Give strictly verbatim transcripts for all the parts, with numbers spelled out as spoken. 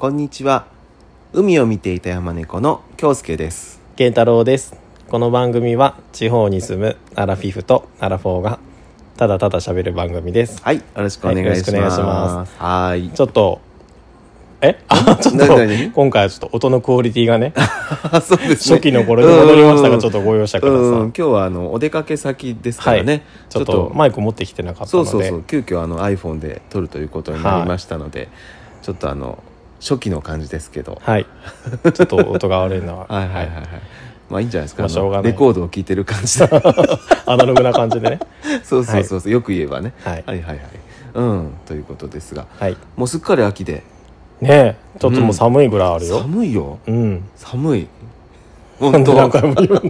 こんにちは。海を見ていた山猫の京介です。慶太郎です。この番組は地方に住むアラフィフとアラフォーがただただ喋る番組です。はい、よろしくお願いします、はい、よろしくお願いします。はい、ちょっとえあちょっと今回はちょっと音のクオリティがねそうですね、初期の頃に戻りましたがちょっとご容赦ください。うん、今日はあのお出かけ先ですからね、はい、ちょっとマイク持ってきてなかったのでそうそうそう急遽あの iPhone で撮るということになりましたので、はい、ちょっとあの初期の感じですけど、はい、ちょっと音が悪いのははいはいはい、はい、まあいいんじゃないですか、まあ、しょうがないレコードを聴いてる感じでアナログな感じでねそうそうそう、はい、よく言えばね、はい、はいはいはいうんということですが、はい、もうすっかり秋でねえ、ちょっともう寒いぐらいあるよ、うん、寒いよ、うん、寒い本当なんかもう言うの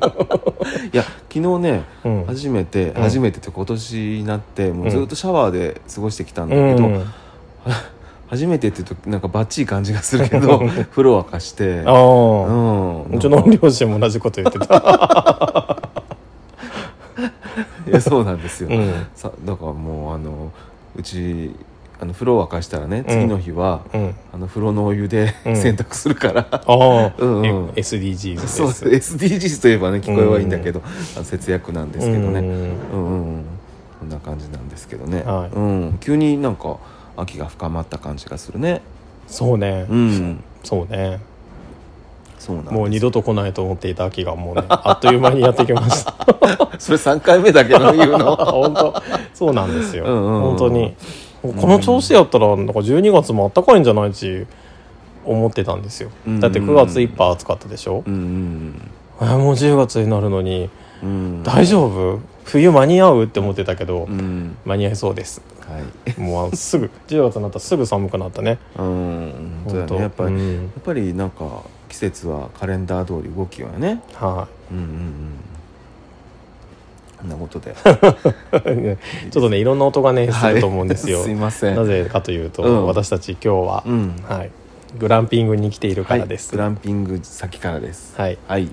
いや昨日ね、うん、初めて、うん、初めてって今年になってもうずっとシャワーで過ごしてきたんだけど、うん、初めてって言うとなんかバッチリ感じがするけど風呂沸かしてあ、うん、うちの両親も同じこと言ってたいやそうなんですよ、うん、さだからもうあのうちあの風呂を沸かしたらね、次の日は、うん、あの風呂のお湯で、うん、洗濯するからあ、うんうん、エスディージーズ です。そう エスディージーズ といえばね聞こえはいいんだけど、うん、節約なんですけどね、うん、うんうん、こんな感じなんですけどね、はいうん、急になんか秋が深まった感じがするね。そうね、うん、そうねそうなんです。もう二度と来ないと思っていた秋がもうねあっという間にやってきましたそれさんかいめだけど言うの本当そうなんですよ、うんうん、本当にこの調子やったらなんかじゅうにがつも暖かいんじゃないって思ってたんですよ。だってくがついっぱい暑かったでしょ、うんうん、もうじゅうがつになるのに、うん、大丈夫冬間に合うって思ってたけど、うん、間に合いそうです、はい、もうすぐじゅうがつになったらすぐ寒くなったね、うん、本当だね。やっぱり、うん、やっぱりなんか季節はカレンダー通り動きはね、はい、うんうんうんなことでちょっとねいろんな音がねすると思うんですよ、はい、すいません。なぜかというと、うん、私たち今日は、うんはい、グランピングに来ているからです、はい、グランピング先からです、はいはい、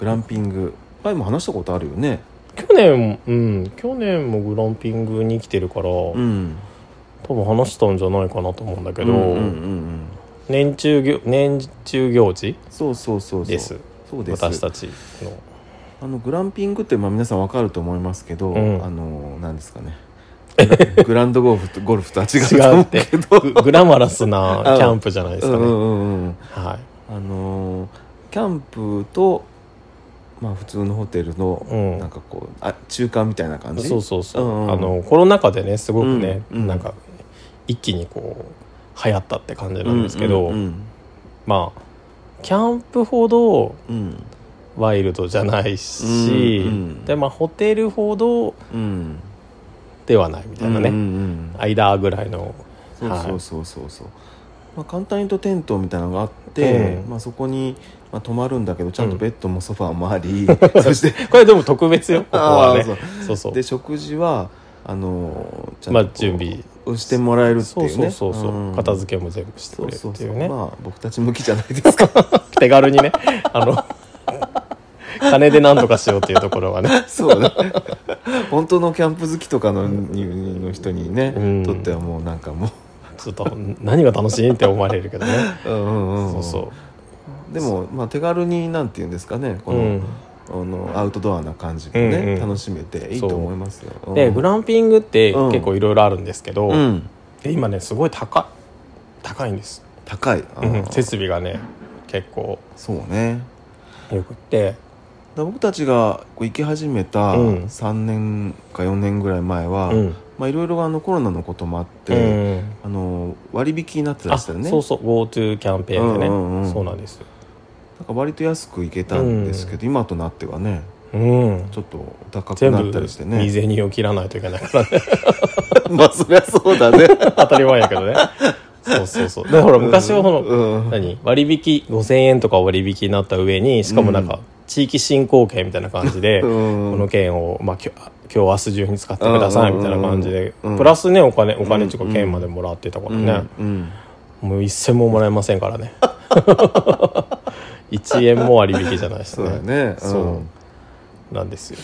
グランピング前も話したことあるよね。去年、うん、去年もグランピングに来てるから、うん、多分話したんじゃないかなと思うんだけど、うんうんうん、年中、年中行事そうそうそうそうです、そうです私たちのあのグランピングってまあ皆さん分かると思いますけど、うん、あの何ですかねグランドゴルフとゴルフとは違うと思うけど違ってグラマラスなキャンプじゃないですかね。うんうんうん、はい、あのキャンプと、まあ、普通のホテルのなんかこう、うん、あ中間みたいな感じ。そうそうそう、うんうん、あのコロナ禍でねすごくね、うんうん、なんか一気にこう流行ったって感じなんですけど、うんうんうん、まあキャンプほど、うんワイルドじゃないし、うんうんでまあ、ホテルほどではないみたいなね、うんうんうん、間ぐらいのそうそうそうそう、はいまあ、簡単に言うとテントみたいなのがあって、うんまあ、そこに、まあ、泊まるんだけどちゃんとベッドもソファーもあり、うん、そしてこれでも特別よここはねそうそうそうで食事はあのちゃんと、まあ、準備してもらえるっていうねそうそうそう、うん、片付けも全部してくれるっていうねそうそうそう、まあ、僕たち向きじゃないですか手軽にねあの金で何とかしようっていうところはねそうね本当のキャンプ好きとか の,、うん、の人にね、うん、とってはもうなんかもうちょっと何が楽しいって思われるけどねうんうん、うん、そうそうでも、まあ、手軽になんていうんですかねこの、うん、あのアウトドアな感じでね、うんうん、楽しめていいと思いますよ、うん、でグランピングって結構いろいろあるんですけど、うん、で今ねすごい高高いんです高い、うん、設備がね結構そうねよくって僕たちが行き始めたさんねんかよねんぐらい前は、うんまあ、いろいろあのコロナのこともあって、うん、あの割引になってましたよね。そうそう GoTo キャンペーンでね、うんうん、そうなんですなんか割と安く行けたんですけど、うん、今となってはね、うん、ちょっと高くなったりしてね全部身銭を切らないといけないからねまあそりゃそうだね当たり前やけどねそうそうそうだからほら昔はその、うん、何割引ごせんえんとか割引になった上にしかもなんか、うん地域振興券みたいな感じで、うん、この券を、まあ、今日明日中に使ってくださいみたいな感じで、うん、プラスねお金お金とか券までもらってたからね、うんうん、もういっせんももらえませんからねいちえんも割引じゃないですねそうだね、うん、そうなんですよ。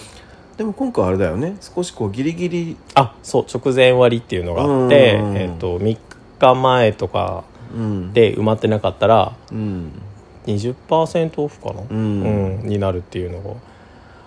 でも今回あれだよね少しこうギリギリあそう直前割っていうのがあって、うんうんえー、とみっかまえとかで埋まってなかったら にじゅっパーセント オフかな、うんうん、になるっていうの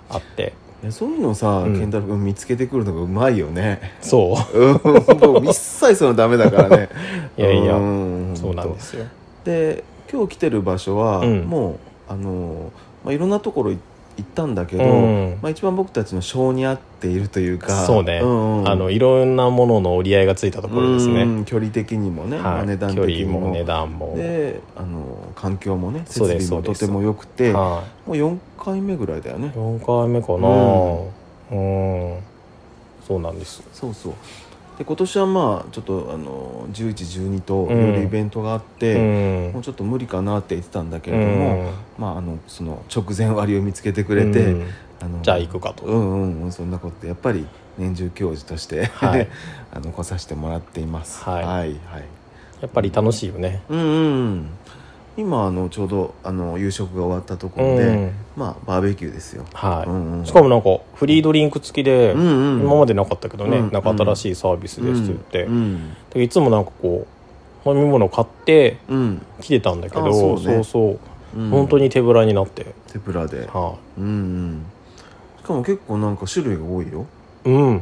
があって、そういうのさ、うん、ケンタロウ君見つけてくるのがうまいよね。そう一切そのダメだからねいやいや、うん、そうなんですよ。で今日来てる場所は、うん、もうあの、まあ、いろんなところ行って行ったんだけど、うんまあ、一番僕たちの性に合っているというか、そうね、うんうん、あのいろんなものの折り合いがついたところですね、うん、距離的にもね、はい、値段的にも距離も値段もであの環境もね設備もとても良くて、はい、もうよんかいめぐらいだよね。よんかいめかな、うんうん、そうなんです。そうそうで今年はまあちょっとあのじゅういち、じゅうにといろいろイベントがあって、うん、もうちょっと無理かなって言ってたんだけれども、うんまあ、あのその直前割を見つけてくれて、うん、あのじゃあ行くかと、うんうん、そんなことでやっぱり年中行事として、はい、あの来させてもらっています、はいはいはい、やっぱり楽しいよね、うんうん、今あのちょうどあの夕食が終わったところで、うんまあ、バーベキューですよ、はいうんうん、しかもなんかフリードリンク付きで、うんうん、今までなかったけどね、うん、なんか新しいサービスですって言って、うんうん、でいつもなんかこう飲み物買って来てたんだけど、うんそうね、そうそう、うん、本当に手ぶらになって手ぶらで、はあうんうん、しかも結構なんか種類が多いよ、うん、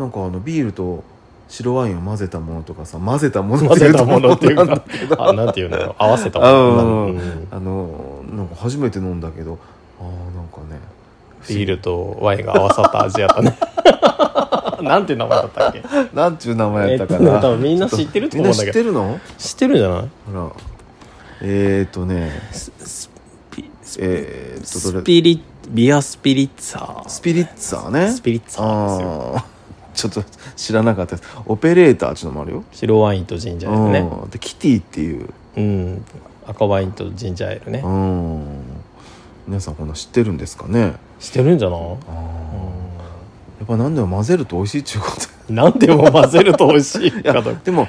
なんかあのビールと白ワインを混ぜたものとかさ、混ぜたものっていうとなんだけど、あ、なんていうの、合わせたもの、うん、あのなんか初めて飲んだけど、あなんかねビールとワインが合わさった味やったねなんていう名前だったっけ、なんていう名前やったかな、えっと、多分みんな知ってると思うんだけど、みんな知ってるの、知ってるんじゃない、ほらえーとねスピ、スピ、えーとどれ、スピリビアスピリッツァースピリッツァーねスピリッツァーですよ。ちょっと知らなかったです。オペレーターっていうのもあるよ。白ワインとジンジャーエールね、うん、でキティっていう、うん、赤ワインとジンジャーエールね、うん、皆さんこんな知ってるんですかね。知ってるんじゃない、あ、うん、やっぱ何でも混ぜると美味しいっていうこと何でも混ぜると美味しいかとでも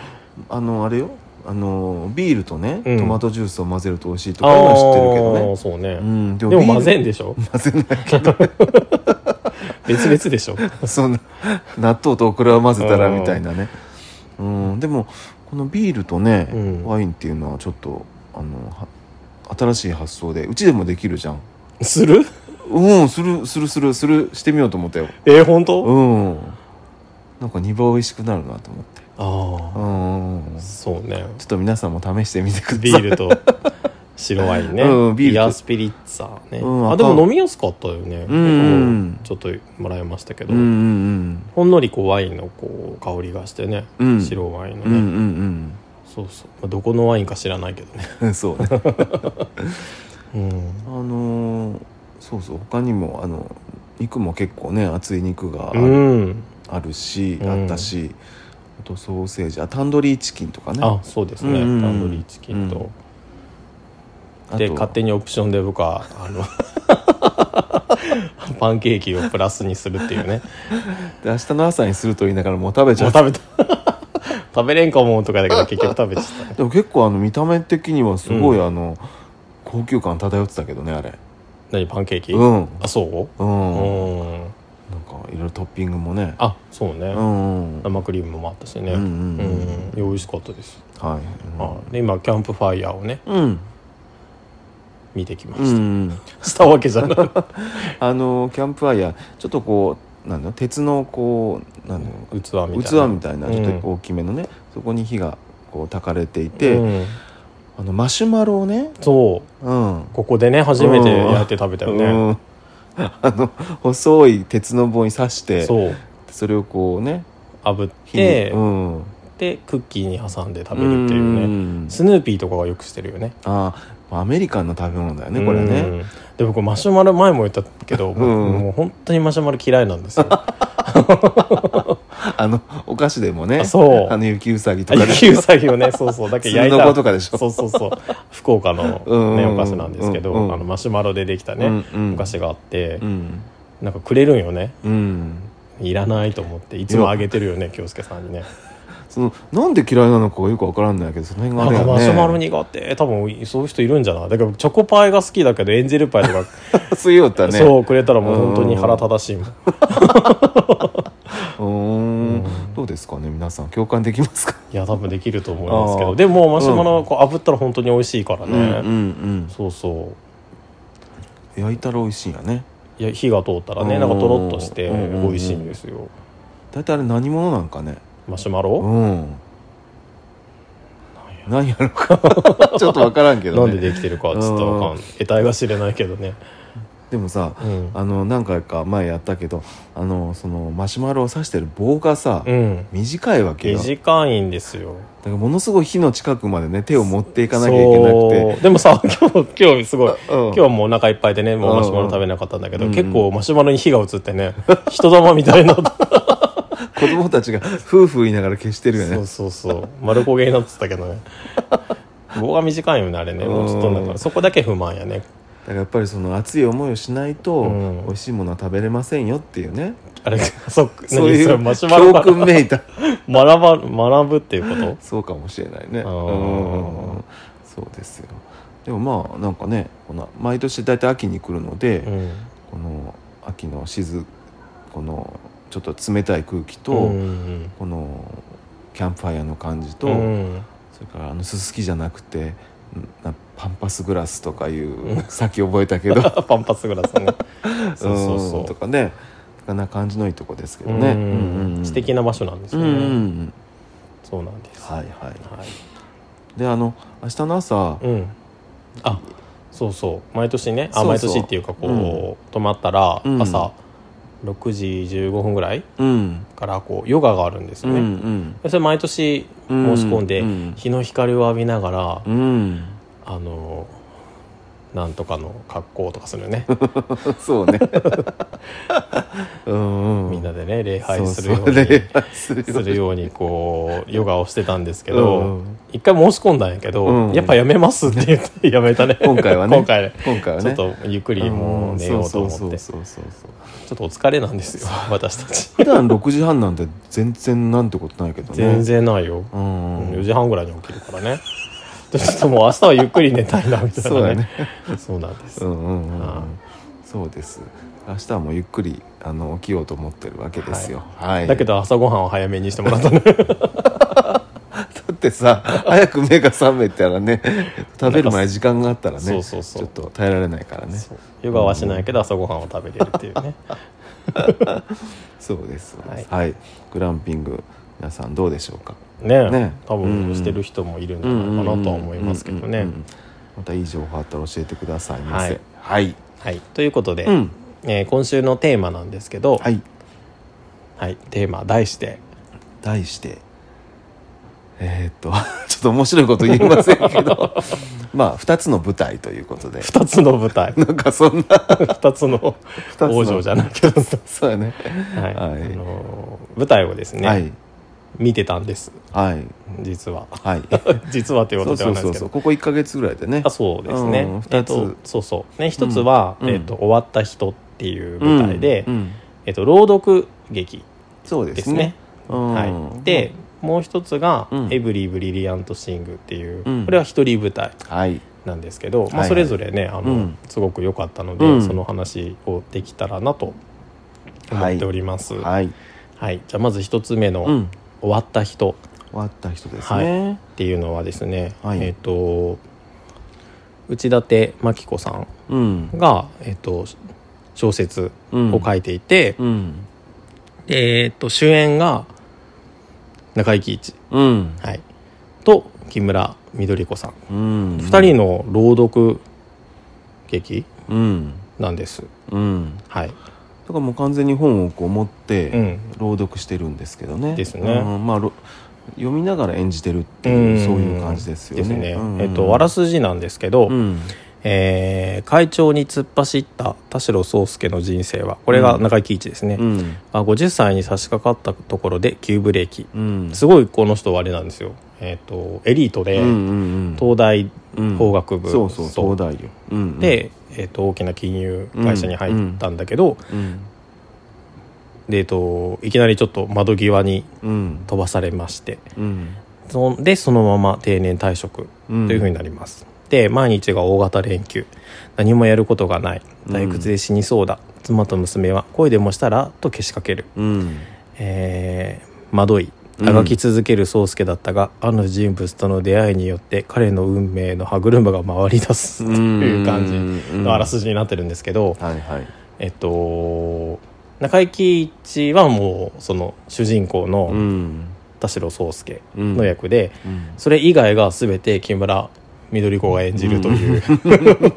あのあれよ、あのビールとね、うん、トマトジュースを混ぜると美味しいとか今知ってるけどね。そうね、うん、でも、でも混ぜんでしょ。混ぜないけど別々でしょそんな納豆とオクラを混ぜたらみたいなね、うん、でもこのビールとね、うん、ワインっていうのはちょっとあの新しい発想でうちでもできるじゃん。する？うん、するするするするしてみようと思ったよ。えー、本当？うん、なんかにばい美味しくなるなと思って。ああ、うん、そうね。ちょっと皆さんも試してみてください。ビールと白ワインね、うん、ビアスピリッツァーね、うん、あでも飲みやすかったよね、うん、ちょっともらいましたけど、うんうんうん、ほんのりこうワインのこう香りがしてね、うん、白ワインのね、うんうんうん、そうそう、まあ、どこのワインか知らないけどねそうね、うん、あのー、そうそう他にもあの肉も結構ね厚い肉がある、うん、あるしあったし、うん、あとソーセージ、あタンドリーチキンとかね。あそうですね、うんうん、タンドリーチキンと、うんで勝手にオプションで僕はあのパンケーキをプラスにするっていうね。で明日の朝にすると言いながらもう食べちゃう。もう食べた食べれんかもとかだけど結局食べちゃった、ね、でも結構あの見た目的にはすごい、うん、あの高級感漂ってたけどねあれ。何パンケーキ？うん。あそう？うん。うん、なんかいろいろトッピングもね。あそうね、うん。生クリームもあったしね。うんうんうん。うん、美味しかったです。はい。うん、あで今キャンプファイヤーをね。うん。見てきました、うん、したわけじゃないあのキャンプファイヤーちょっとこうなんだ鉄のこうなんだ器みたいな、器みたいなちょっと大きめのね、うん、そこに火がこう焚かれていて、うん、あのマシュマロをねそう、うん、ここでね初めてやって食べたよね、うんうん、あの細い鉄の棒に刺してそうそれをこうね炙って、うん、でクッキーに挟んで食べるっていうね、うん、スヌーピーとかがよくしてるよね。ああアメリカンの食べ物だよねこれね、うん、で僕マシュマロ前も言ったけど、うん、もう本当にマシュマロ嫌いなんですよあのお菓子でもねあそうあの雪うさぎとか雪うさぎをねそうそうだけ焼いたのとかでしょそうそうそう福岡の、ねうん、お菓子なんですけど、うん、あのマシュマロでできたね、うん、お菓子があって、うん、なんかくれるんよね、うん、いらないと思っていつもあげてるよね京介さんにね。そのなんで嫌いなのかよく分からんないけどその辺があれよね。マシュマロ苦手多分そういう人いるんじゃない。だからチョコパイが好きだけどエンゼルパイとかそう言ったねそうくれたらもう本当に腹立たしいもんうーんどうですかね、皆さん共感できますか？いや多分できると思いますけど、でもマシュマロこう炙ったら本当に美味しいからね、うんうんうん、そうそう、焼いたら美味しいんやね。いや火が通ったらね、なんかトロッとして美味しいんですよ。だいたいあれ何物なんかね、マシュマロ、うん、何やろかちょっと分からんけどね、なんでできてるかちょっと分かん、得体が知れないけどね。でもさ、うん、あの何回か前やったけど、あのそのマシュマロを刺してる棒がさ、うん、短いわけよ。短いんですよ。だからものすごい火の近くまでね手を持っていかなきゃいけなくて、でもさ今日、今日すごい、うん、今日はもうお腹いっぱいでね、もうマシュマロ食べなかったんだけど、うんうん、結構マシュマロに火が移ってね、人玉みたいな子供たちがフーフー言いながら消してるよね。そうそうそう丸焦げになってたけどね棒が短いよねあれね、もうちょっとなんかそこだけ不満やね。だからやっぱりその熱い思いをしないと美味しいものは食べれませんよっていうね、うん、あれ そ, そういう教訓めいた学, ば学ぶっていうことそうかもしれないね。あ、うん、そうですよ。でもまあなんかね、この毎年だいたい秋に来るので、うん、この秋の静このちょっと冷たい空気と、うんうん、このキャンプファイヤーの感じと、うん、それからあのススキじゃなくてなパンパスグラスとかいうさっき覚えたけどパンパスグラスねそうそうそう、うんとかね、そんな感じのいいとこですけどね、うんうんうん、素敵な場所なんですよね、うんうん、そうなんです、はいはいはい、であの明日の朝、うん、あそうそう毎年ね、あ毎年っていうかこう、うん、泊まったら朝、うん、ろくじじゅうごふんぐらいからこうヨガがあるんですよね、うんうん、それ毎年申し込んで、うんうん、日の光を浴びながら、うん、あのなんとかの格好とかするねそうねうん、うん、みんなでね礼拝するようにそうそうするようにこうヨガをしてたんですけど、うん、一回申し込んだんやけど、うん、やっぱやめますって言ってやめたね今回はね今回ね、今回はねちょっとゆっくりもう寝ようと思ってちょっとお疲れなんですよ私たち普段ろくじはんなんて全然なんてことないけどね、全然ないよ、うんうん、よじはんぐらいに起きるからねちょっともう明日はゆっくり寝たいなみたいな、ね、そうだねそうなんです、うんうんうんうん、そうです。明日はもうゆっくりあの起きようと思ってるわけですよ、はいはい、だけど朝ごはんを早めにしてもらったねだってさ早く目が覚めたらね食べる前時間があったらねそうそうそうちょっと耐えられないからね、ヨガはしないけど朝ごはんを食べれるっていうねそうです、はいはい、グランピング皆さんどうでしょうかね、ね、多分してる人もいるんじゃないかなとは思いますけどね。またいい情報あったら教えてくださいませ、はいはい、ということで、うん、えー、今週のテーマなんですけど、はいはい、テーマ題して題してえー、っとちょっと面白いこと言えませんけどまあふたつの舞台ということでふたつの舞台なんかそんなふたつの王女じゃないけどそうやね、はいはい、あの舞台をですね、はい、見てたんです、はい、実は、はい、実はということではないですけど、そうそうそうそう、ここいっかげつぐらいでね、あそうですね、うん、ふたつ、えっと、そうそうね、ひとつは、うん、えっと、終わった人っていう舞台で、うんうん、えっと、朗読劇ですね、そうですね、うん、はい、でもうひとつが、うん、エブリーブリリアントシングっていう、うん、これは一人舞台なんですけど、はい、まあ、それぞれね、あの、うん、すごく良かったので、うん、その話をできたらなと思っております、はいはいはい、じゃあまずひとつめの、うん、終わった人終わった人ですね、はい、っていうのはですね、はい、えー、と内館真紀子さんが、うん、えー、と小説を書いていて、うん、えー、と主演が中井貴一、うん、はい、と木村緑子さん、うん、ふたりの朗読劇なんです、うんうん、はい、だからもう完全に本をこう持って朗読してるんですけどね、うん、ですね、うん、まあ、読みながら演じてるっていう、うん、そういう感じですよ ね, ですね、うん、えっと、あらすじなんですけど、うん、えー、会長に突っ走った田代宗介の人生は、これが中井貴一ですね、うん、ごじゅっさいに差し掛かったところで急ブレーキ、うん、すごいこの人はあれなんですよ、えー、とエリートで、うんうんうん、東大法学部、うん、そうそう東大よ、うんうん、で、えー、と大きな金融会社に入ったんだけど、うんうん、で、えー、といきなりちょっと窓際に飛ばされまして、うん、そでそのまま定年退職というふうになります、うん、で毎日が大型連休、何もやることがない、退屈で死にそうだ、うん、妻と娘は恋でもしたらとけしかける、うん、えー惑いあがき続ける宗介だったが、うん、あの人物との出会いによって彼の運命の歯車が回り出すという感じのあらすじになってるんですけど、はいはい、えっと中井貴一はもうその主人公の田代宗介の役で、うんうん、それ以外が全て木村緑子が演じるという、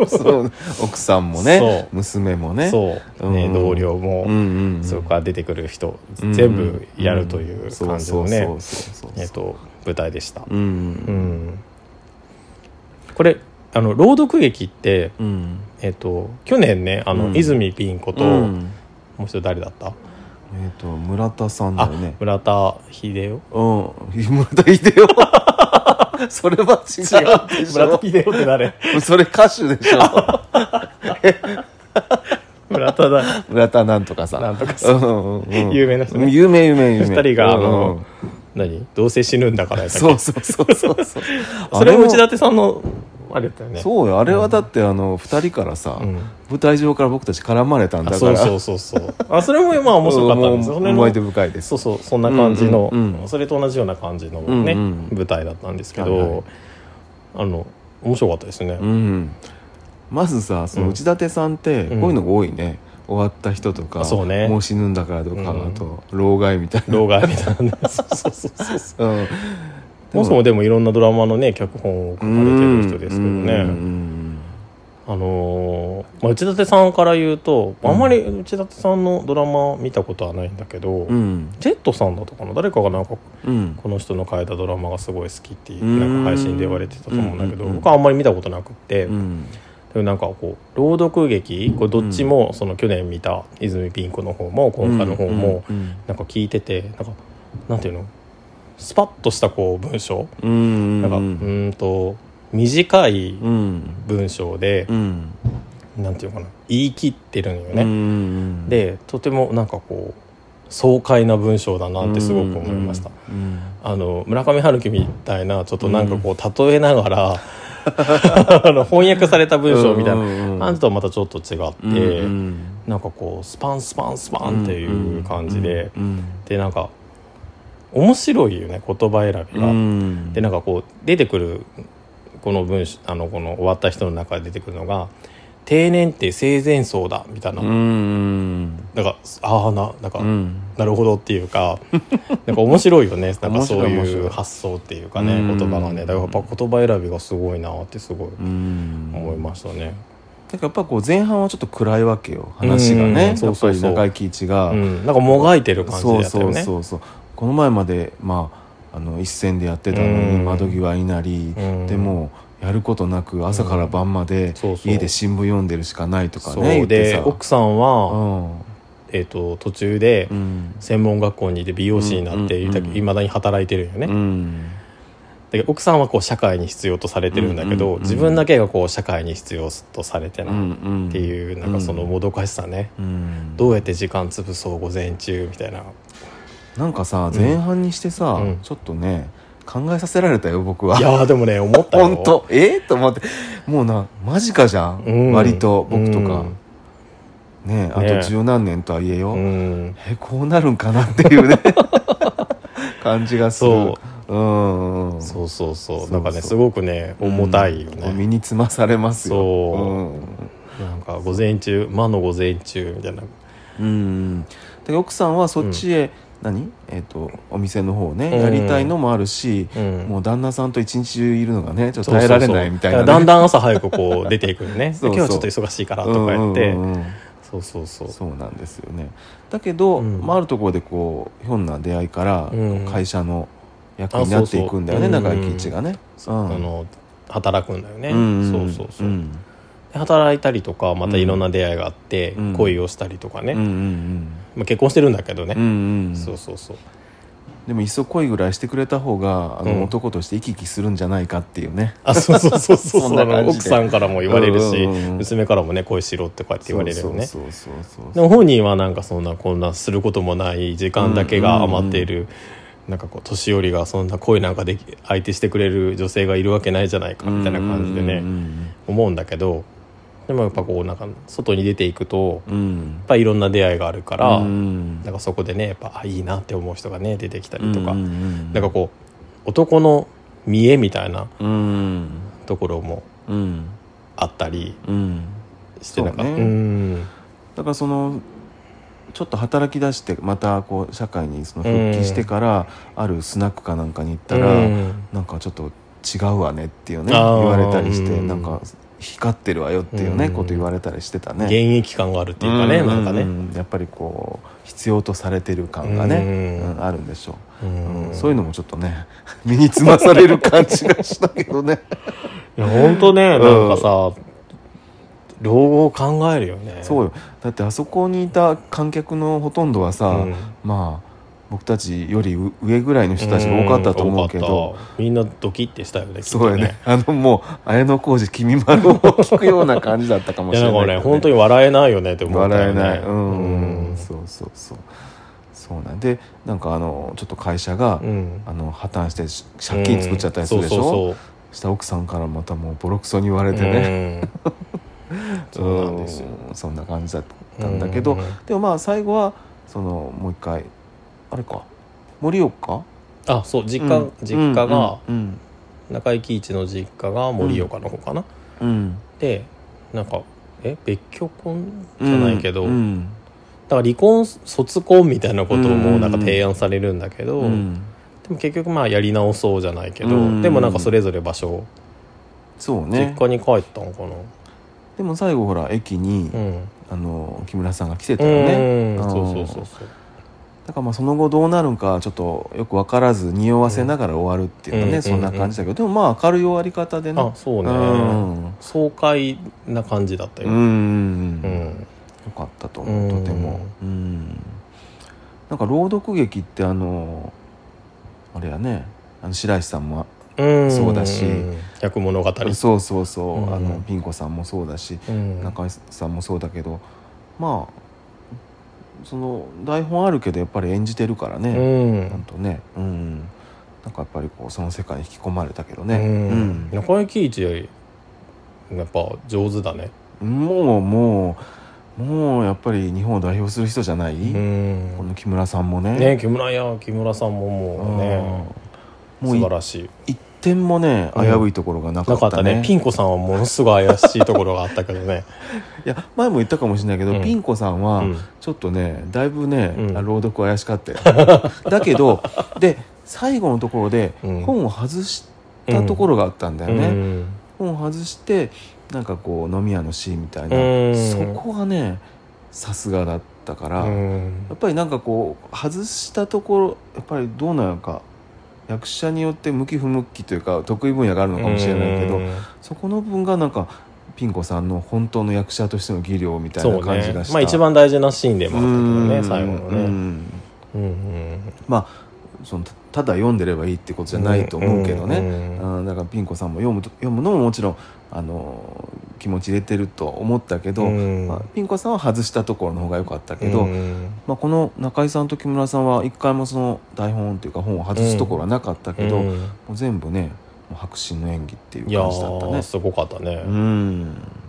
うん、そう奥さんもね娘もね、そう、ね、うん、同僚も、うんうんうん、そこから出てくる人、うんうん、全部やるという感じのね舞台でした、うんうん、これあの朗読劇って、うんえー、と去年ねあの、うん、泉ピン子と、うん、もう一人誰だったえー、と村田さんだよね。村田秀夫、うん、村田秀夫それは違うでしょ。村田秀夫って誰？それ歌手でしょ村田だ村田なんとかさなんとかさ、うんうん、有名な人ね。有名有名有名ふたりがあの、うんうん、何どうせ死ぬんだからやったっけそうそうそうそうそうそれも内館さんのあれだよね。そうよあれはだってあのふたりからさ、うん、舞台上から僕たち絡まれたんだから、そうそうそうそうあそれもまあ面白かったんですよね。思い出深いです。そうそうそんな感じの、うんうん、それと同じような感じのね、うんうん、舞台だったんですけど、はいはい、あの面白かったですね、うん、まずさその内館さんってこういうのが多いね、うん、終わった人とか、そうね、もう死ぬんだからとか、うん、あと老害みたいな老害みたいなそうそうそうそう、うんそもそもでもいろんなドラマのね脚本を書かれてる人ですけどね、うんうん、あのーまあ、内館さんから言うと、うん、あんまり内館さんのドラマ見たことはないんだけど、うん、ジェットさんだとかの誰かがなんか、うん、この人の書いたドラマがすごい好きってなんか配信で言われてたと思うんだけど、うん、僕はあんまり見たことなくて、うん、でもなんかこう朗読劇こうどっちもその去年見た泉ピン子の方も今回の方もなんか聞いててなんかなんていうのスパッとしたこう文章うんなんかうんと短い文章で、うん、なんていうかな言い切ってるのよね。うんでとてもなんかこう爽快な文章だなってすごく思いました。うんあの村上春樹みたいなちょっとなんかこう例えながらあの翻訳された文章みたいな感じとはまたちょっと違ってうんなんかこうスパンスパンスパンっていう感じででなんか面白いよね言葉選びが、うん、でなんかこう出てくるこの文章あのこの終わった人の中で出てくるのが定年って生前葬だみたいな、うん、なんかああななんか、うん、なるほどっていうかなんか面白いよねなんかそういう発想っていうかね言葉がねだからやっぱ言葉選びがすごいなってすごい思いましたね。だからやっぱこう前半はちょっと暗いわけよ話がね、うん、そうそうそうやっぱり中井貴一が、うん、なんかもがいてる感じだったよね。そうそうそうそうこの前まで、まあ、あの一線でやってたのに窓際いなり、うん、でもやることなく朝から晩まで家で新聞読んでるしかないとかね、うん、そうそうで奥さんは、うんえー、と途中で専門学校にいて美容師になっていまだに働いてるよね、うん、で奥さんはこう社会に必要とされてるんだけど、うんうんうん、自分だけがこう社会に必要とされてないっていう、うんうん、なんかそのもどかしさね、うん、どうやって時間潰そう午前中みたいななんかさ前半にしてさ、うん、ちょっとね考えさせられたよ僕は。いやでもね思ったよ本当えー、と思ってもうなマジかじゃん、うん、割と僕とか、うん、ねあと十何年とはいえよ、うん、えこうなるんかなっていうね感じがする。そう、うん、そうそうそうなんかねすごくね重たいよね、うん、身につまされますよ。そう、うん、なんか午前中魔の午前中みたいな、うん、だから奥さんはそっちへ、うん何えー、とお店の方ね、うん、やりたいのもあるし、うん、もう旦那さんと一日中いるのがねちょっと耐えられないみたいな、ね、そうそうそうだんだん朝早くこう出ていくのねそうそう今日はちょっと忙しいからとかやって、うんうんうん、そうそうそうそうなんですよね。だけど、うんまあ、あるところでこうひょんな出会いから会社の役になっていくんだよね、うん、中井貴一がね、うんうん、あの働くんだよね、うん、そうそうそう、うん、で働いたりとかまたいろんな出会いがあって、うん、恋をしたりとかね、うんうんうんうんまあ、結婚してるんだけどね、うんうん、そうそうそうでもいっそ恋ぐらいしてくれた方があの男として生き生きするんじゃないかっていうね、うん、あそうそうそうそうそんな感じで奥さんからも言われるし、うんうんうん、娘からもね恋しろってこうやって言われるよね。でも本人はなんかそんなこんなすることもない時間だけが余っている、うんうんうん、なんかこう年寄りがそんな恋なんかでき相手してくれる女性がいるわけないじゃないかみたいな感じでね、うんうんうんうん、思うんだけどでもやっぱこうなんか外に出ていくと、うん、やっぱいろんな出会いがあるから、うん、なんかそこでねやっぱいいなって思う人がね出てきたりとか、うんうんうん、なんかこう男の見栄みたいなところもあったりして、うんうん、なんか、そうね、うん、だからそのちょっと働き出してまたこう社会にその復帰してから、うん、あるスナックかなんかに行ったら、うん、なんかちょっと違うわねっていうね言われたりして、うん、なんか光ってるわよっていうね、うん、こと言われたりしてたね。現役感があるっていうかね、うん、なんかねやっぱりこう必要とされてる感がね、うんうん、あるんでしょう、うんうん、そういうのもちょっとね身につまされる感じがしたけどねいや本当ねなんかさ、うん老後を考えるよね。そうよ。だってあそこにいた観客のほとんどはさ、うん、まあ僕たちより上ぐらいの人たちが多かったと思うけど、うん、みんなドキッてしたよね。そうよね。ねあのもう綾小路きみまろを聞くような感じだったかもしれないけど、ね。いやなんかね本当に笑えないよねって思ったよね。笑えない。うん、うん、そうそうそう。そうなんでなんかあのちょっと会社が、うん、あの破綻して借金作っちゃったりするでしょ。うん、そうそうそうした奥さんからまたもうボロクソに言われてね。うんそうなんですよ。そんな感じだったんだけど、うんうんうん、でもまあ最後はそのもう一回あれか盛岡あそう実家、うん、実家が、うんうんうん、中井貴一の実家が盛岡の方かな、うん、でなんかえ別居婚じゃないけど、うんうん、だから離婚卒婚みたいなことをもうなんか提案されるんだけど、うんうん、でも結局まあやり直そうじゃないけど、うんうん、でもなんかそれぞれ場所をそうね実家に帰ったのかな。でも最後ほら駅に、うん、あの木村さんが来てたよね。うんそうそうそうそう。だからまあその後どうなるのかちょっとよく分からず匂わせながら終わるっていうかね、うん、そんな感じだけど、うん、でもまあ明るい終わり方でね。あそうね、うん。爽快な感じだったよ。うん、うん、よかったと思うとても。うんうんなんか朗読劇ってあのあれやねあの白石さんも。うんそうだし百物語そうそうそう、うん、あのピン子さんもそうだし、うん、中井さんもそうだけどまあその台本あるけどやっぱり演じてるからね、うん、なんとね、うん、なんかやっぱりこうその世界に引き込まれたけどね、うんうん、中井貴一よりやっぱ上手だね。もうもうもうやっぱり日本を代表する人じゃない、うん、この木村さんもねね木村や木村さんももうねもう素晴らしい。一点もね危ういところがなかったね。うん、なかったね。ピン子さんはものすごい怪しいところがあったけどね。いや前も言ったかもしれないけど、うん、ピン子さんはちょっとねだいぶね、うん、朗読怪しかったよ。だけどで最後のところで本を外したところがあったんだよね。うんうん、本を外してなんかこう飲み屋のシーンみたいな、うん、そこがねさすがだったから、うん、やっぱりなんかこう外したところやっぱりどうなのか。役者によって向き不向きというか得意分野があるのかもしれないけどそこの部分がなんかピン子さんの本当の役者としての技量みたいな感じがした、ねまあ、一番大事なシーンでもあったけどね最後のねうん、うん、まあそのただ読んでればいいってことじゃないと思うけどね、うんうん、だからピン子さんも読む、読むのももちろんあの気持ち入れてると思ったけど、うんまあ、ピン子さんは外したところの方が良かったけど、うんまあ、この中井さんと木村さんは一回もその台本というか本を外すところはなかったけど、うん、もう全部ね迫真の演技っていう感じだったね。いやすごかったね、うん、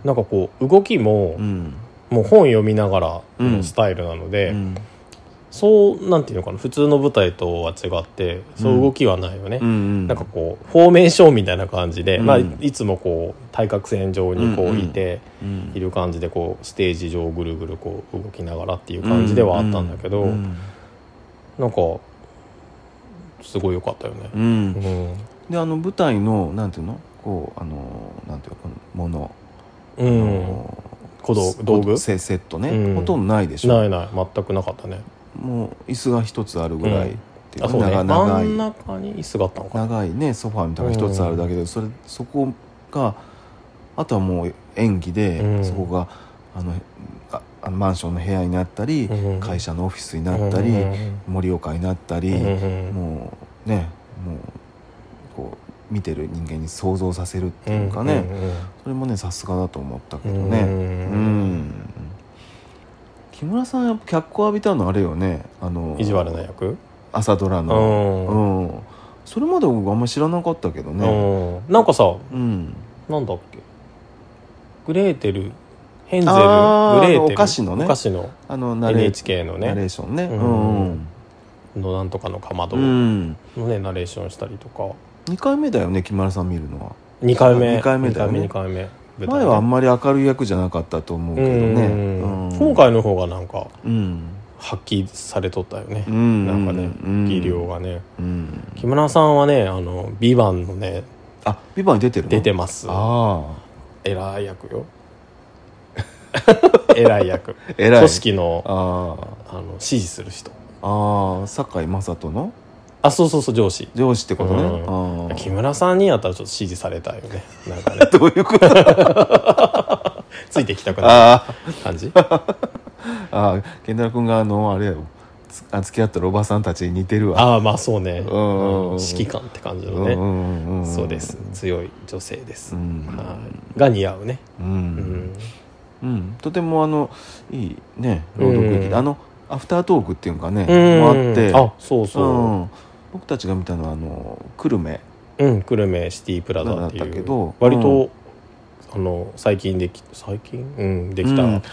なんかこう動きも、うん、もう本読みながらのスタイルなので、うんうんそうなんていうのかな普通の舞台とは違ってそう動きはないよね、うんうん、なんかこうフォーメーションみたいな感じで、うんまあ、いつもこう対角線上にこういて、うんうん、いる感じでこうステージ上ぐるぐるこう動きながらっていう感じではあったんだけど、うんうん、なんかすごい良かったよね、うんうん、であの舞台のなんていうのこうあのなんていうかもの、うん、あの小道道具セットね、うん、ほとんどないでしょ。ないない全くなかったね。もう椅子が一つあるぐらいっていう、うんあそうね、長長い真ん中に椅子があったのか長いねソファーみたいなのが一つあるだけで、うん、それそこがあとはもう演技で、うん、そこがあのああマンションの部屋になったり、うん、会社のオフィスになったり盛、うん、岡になったり、うん、もうねもうこう見てる人間に想像させるっていうかね、うん、それもねさすがだと思ったけどね、うんうん木村さんやっぱ脚光浴びたのあれよねあの意地悪な役朝ドラの、うん、それまで僕あんま知らなかったけどね、うん、なんかさ、うん、なんだっけグレーテルヘンゼルグレーテルお菓子のね、お菓子の エヌエイチケー のねナレーションね、うんうん、のなんとかのかまどのねナレーションしたりとか。にかいめだよね木村さん見るのは。にかいめにかいめだよね。にかいめ前はあんまり明るい役じゃなかったと思うけどね、うんうん、今回の方がなんか、うん、発揮されとったよね、うん、なんかね、うん、技量がね、うん、木村さんはねあのビバンのねあビバンに出てるの出てます。あえらい役よえらい役えらい組織 の, ああの指示する人あ堺井雅人のあそうそうそう上司上司ってことね、うん、あ木村さんにやったらちょっと指示されたよ ね, なんかねどういうことついてきたくなる感じ。あ健太郎君があのあれよ付き合ったおばさんたちに似てるわ。あまあそうね、うんうん、指揮官って感じのね、うんうんうん、そうです強い女性です、うんはい、が似合うね、うんうんうん、とてもあのいいね朗読劇、うん、あのアフタートークっていうかね、うん、もあってあそうそう、うん僕たちが見たのはあの久留米、うん、久留米シティプラザっていうだったけど、うん、割とあの最近でき最近、うん、できた、うん、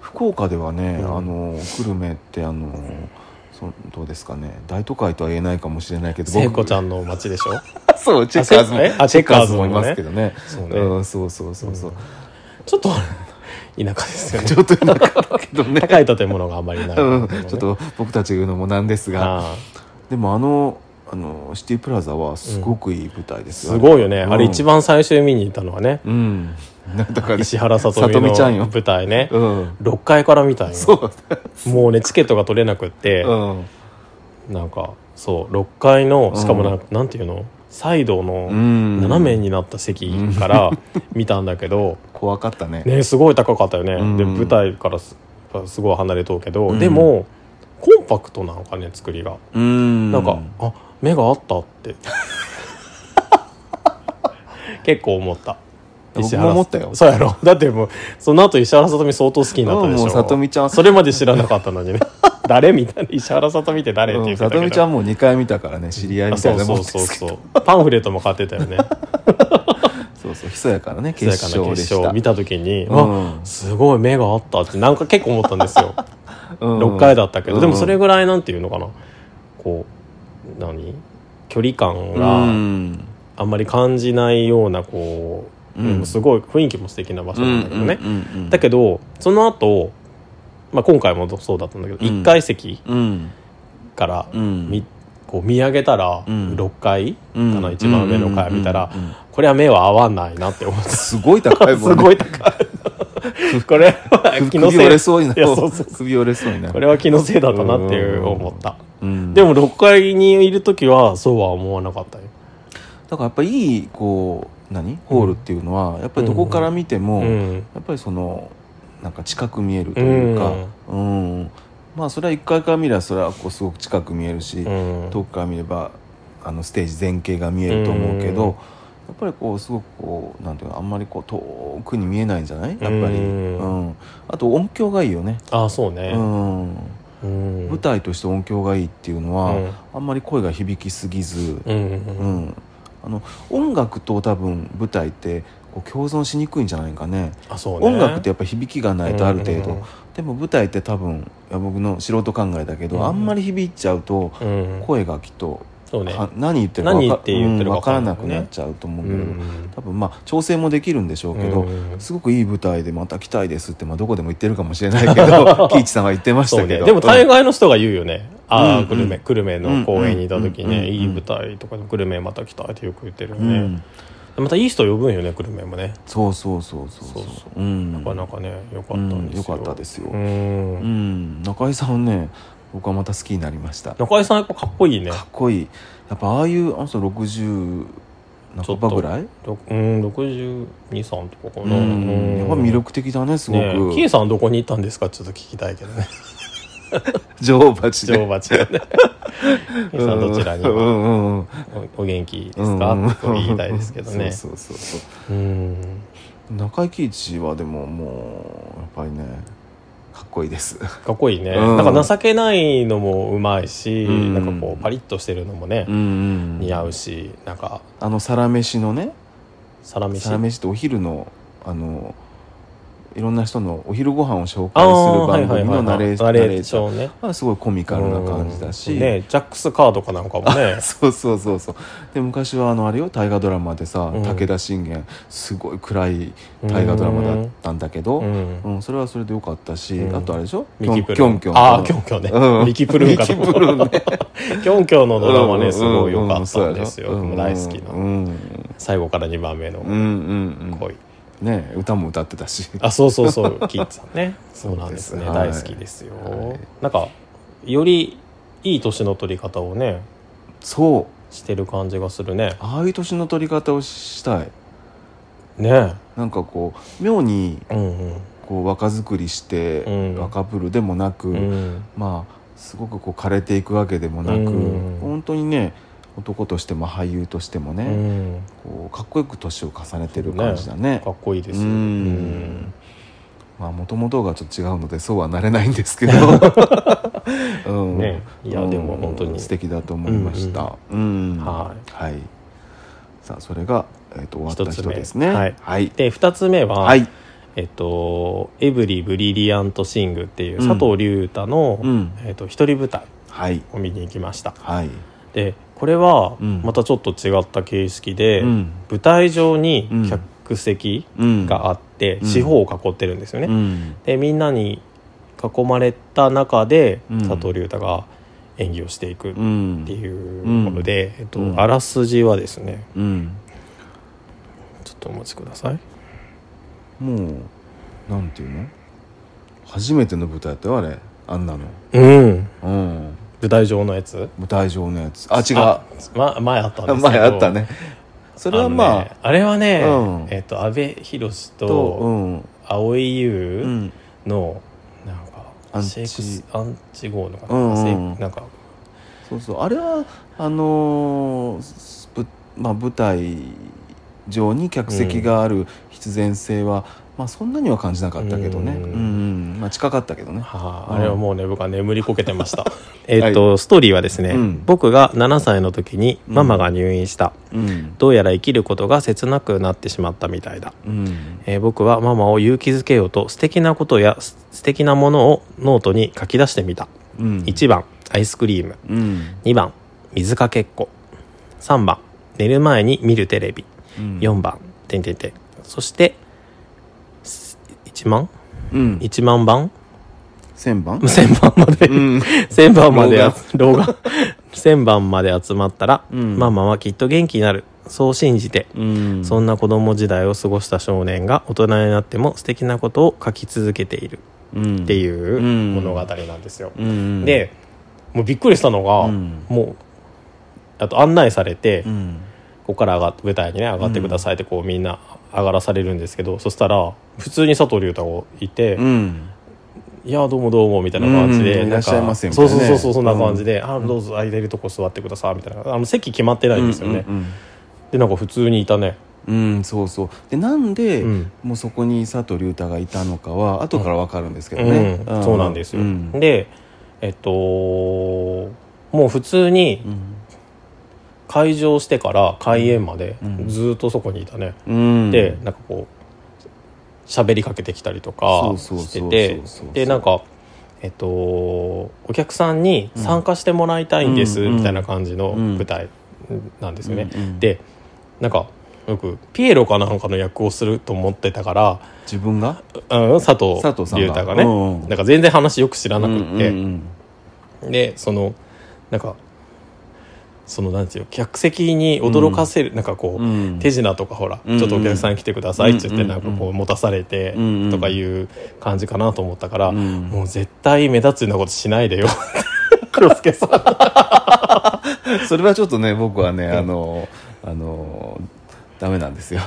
福岡ではね、うん、あの久留米ってあのそどうですかね大都会とは言えないかもしれないけど聖子ちゃんの街でしょそうチェッカーズもチェッカーズもいますけどねそうね、うん、そうそうそうそう、うん、ちょっと田舎ですよねちょっと田舎だけどね高い建物があんまりない、うん、ちょっと僕たち言うのもなんですがでもあのあのシティプラザはすごくいい舞台ですよ、ねうん、すごいよね、うん、あれ一番最初に見に行ったのはね、うん、なんだかね石原さとみの舞台ね、うん、ろっかいから見たんよそうもうねチケットが取れなくって、うん、なんかそうろっかいのしかも な,、うん、なんていうのサイドの斜めになった席から見たんだけど、うん、怖かったねねすごい高かったよね、うん、で舞台から す, すごい離れとうけど、うん、でもコンパクトなのかね作りがうんなんかあ目があったって結構思った僕も思ったよそうやろだってもうその後石原さとみ相当好きになったでしょ、うん、もうさとみちゃんそれまで知らなかったのにね誰みたいな石原さとみって誰って言ってたけど、うん、さとみちゃんもうにかい見たからね知り合いみたいなもんですけどそうそうそうそうパンフレットも買ってたよねそうそうひそやからね決勝でしたひそやかな決勝見た時に、うん、あすごい目があったってなんか結構思ったんですようん、ろっかいだったけど、うん、でもそれぐらいなんていうのかなこう何距離感があんまり感じないようなこう、うん、すごい雰囲気も素敵な場所なんだけどね、うんうんうんうん、だけどその後、まあ今回もそうだったんだけど、うん、いっかい席から、うん、みこう見上げたら、うん、ろっかいかな、うん、一番上の階見たら、うんうんうんうん、これは目は合わないなって思ってすごい高いもんねすごい高いこれは気のせい首折れそうになるこれは気のせいだったなっていう思った、うん、でもろっかいにいる時はそうは思わなかったよ。だからやっぱりいいこう何ホールっていうのはやっぱりどこから見ても、うん、やっぱりそのなんか近く見えるというか、うんうん、まあそれはいっかいから見ればそれはこうすごく近く見えるし、うん、遠くから見ればあのステージ全景が見えると思うけど、うんやっぱりこうすごくこうなんていうかあんまりこう遠くに見えないんじゃないやっぱりうん、うん、あと音響がいいよね。あそうね、うんうん、舞台として音響がいいっていうのは、うん、あんまり声が響きすぎず、うんうんうん、あの音楽と多分舞台ってこう共存しにくいんじゃないかね。あそうね音楽ってやっぱり響きがないとある程度、うんうん、でも舞台って多分いや僕の素人考えだけど、うん、あんまり響いちゃうと声がきっとそうね、何言ってるか分 か, てるか、うん、分からなくなっちゃうと思うけど、うん、多分まあ調整もできるんでしょうけど、うん、すごくいい舞台でまた来たいですって、まあ、どこでも言ってるかもしれないけど喜一さんは言ってましたけど、ね、でも大概の人が言うよね、うん、ああ久留米久留米の公演にいた時ね、うん、いい舞台とか久留米また来たいってよく言ってるよね、うん、またいい人呼ぶんよね久留米もねそうそうそうそうそうそう、うん、なかなかね良かったんですよ、うん、よかったですよ、うんうん、中井さんね僕はまた好きになりました。中井さんやっぱかっこいいねかっこいいやっぱああいうあの人ろくじゅう半ばぐらいうんろくじゅうに、さんとかかなうんやっぱ魅力的だねすごく。キエ、ね、さんどこに行ったんですかちょっと聞きたいけどね女王蜂で女王蜂でねキエさんどちらに、うんうんうん、お元気ですか、うんうん、と言いたいですけどねそうそうそうそううん中井貴一はでももうやっぱりねかっこいいですかっこいいね、うん、なんか情けないのもうまいし、うん、なんかこうパリッとしてるのもね、うん、似合うしなんかあのサラメシのねサラメシサラメシってお昼のあのいろんな人のお昼ご飯を紹介する番組のナレーション、ね、すごいコミカルな感じだし、ね、ジャックスカードかなんかもねそうそうそうそう。で昔はあのあれよ、大河ドラマでさ、うん、武田信玄すごい暗い大河ドラマだったんだけど、うんうん、それはそれでよかったし、うん、あとあれでしょ、キョンキョンキョン、あーキョンキョンね、うん、ミキプルンかとキョンキョンのドラマねすごいよかったんですよ、うんうんうん、大好きな、うん、最後からにばんめの恋、うんうんうんね、歌も歌ってたしあそうそうそうキッズさんねそうなんですね、はい、大好きですよ、はい、なんかよりいい年の取り方をねそうしてる感じがするね。ああいう年の取り方をしたいね。なんかこう妙にこう若作りして、うんうん、若ぶるでもなく、うん、まあすごくこう枯れていくわけでもなく、うん、本当にね男としても俳優としてもね、うん、こうかっこよく年を重ねてる感じだ ね, ねかっこいいですよ。もともとがちょっと違うのでそうはなれないんですけど、うんね、いやでも本当に素敵だと思いました、うんうんうん、はい、はい、さあそれが、えー、と終わった人ですね。はいはい、でふたつめは、はいえっと、エブリブリリアントシングっていう佐藤隆太の、うんえっと、一人舞台を見に行きました、はい、でこれはまたちょっと違った形式で、うん、舞台上に客席があって、うん、四方を囲ってるんですよね、うん、でみんなに囲まれた中で、うん、佐藤隆太が演技をしていくっていうもので、うんえっとうん、あらすじはですね、うん、ちょっとお待ちください。もうなんていうの初めての舞台ってあれあんなのうん、うん舞台上のやつ舞台上のやつあ違うあ、ま、前あったんですけど前あったねそれはまあ あ,、ね、あれはね、うんえー、と阿部寛と蒼井優のなんか、うん、シェイクスアンチ号のかな、うんうん、なんかそうそうあれはあのーぶまあ、舞台上に客席がある必然性は、うんまあ、そんなには感じなかったけどね、うんうんまあ、近かったけどね、はあ、あれはもうね僕は眠りこけてましたえっと、はい、ストーリーはですね、うん、僕がななさいの時にママが入院した、うん、どうやら生きることが切なくなってしまったみたいだ、うんえー、僕はママを勇気づけようと素敵なことや素敵なものをノートに書き出してみた、うん、いちばんアイスクリーム、うん、にばん水かけっこ、さんばん寝る前に見るテレビ、うん、よんばんてんてんてんそしていちまん、うん、いちまんばんせんばんせんばんまで、うん、せんばんまで老眼せんばんまで集まったら、うん、ママはきっと元気になるそう信じて、うん、そんな子供時代を過ごした少年が大人になっても素敵なことを書き続けているっていう物語なんですよ、うんうん、でもうびっくりしたのが、うん、もうあと案内されて、うん、ここから上が舞台にね上がってくださいってこうみんな上がらされるんですけど、そしたら普通に佐藤隆太がいて、うん、いやどうもどうもみたいな感じで、うん、なんかいらっしゃいませみたいな、ね、そうそうそうそんな感じで、うん、あどうぞ空いてるとこ座ってくださいみたいな、あの席決まってないんですよね、うんうんうん、でなんか普通にいたね、うん、そうそうでなんで、うん、もうそこに佐藤隆太がいたのかは後から分かるんですけどね、うんうん、そうなんですよ、うん、でえっともう普通に、うん開場してから開演までずっとそこにいたね、うん、でなんかこう喋りかけてきたりとかしててでなんか、えっと、お客さんに参加してもらいたいんです、うん、みたいな感じの舞台なんですよね、うんうん、でなんかよくピエロかなんかの役をすると思ってたから自分が、うん、佐藤隆太がね、うんうん、なんか全然話よく知らなくって、うんうんうん、でそのなんかそのなんていう客席に驚かせる、うん、なんかこう、うん、手品とかほら、うん、ちょっとお客さん来てくださいって言ってなんかこう持たされてとかいう感じかなと思ったから、うん、もう絶対目立つようなことしないでよ黒助さんそれはちょっとね僕はねあのあのダメなんですよ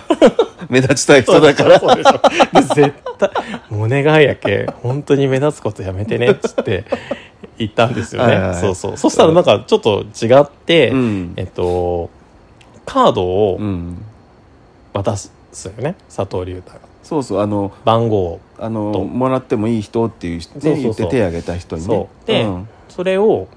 目立ちたい人だからそうでしょそうでしょ絶対お願いやけ本当に目立つことやめてねっつって行ったんですよね、はいはいはい、そうそうそしたらなんかちょっと違って、うん、えっとカードを渡すよね、うん、佐藤隆太がそうそうあの番号をあのもらってもいい人っていう人で言って手を挙げた人にねそうで、うん、それを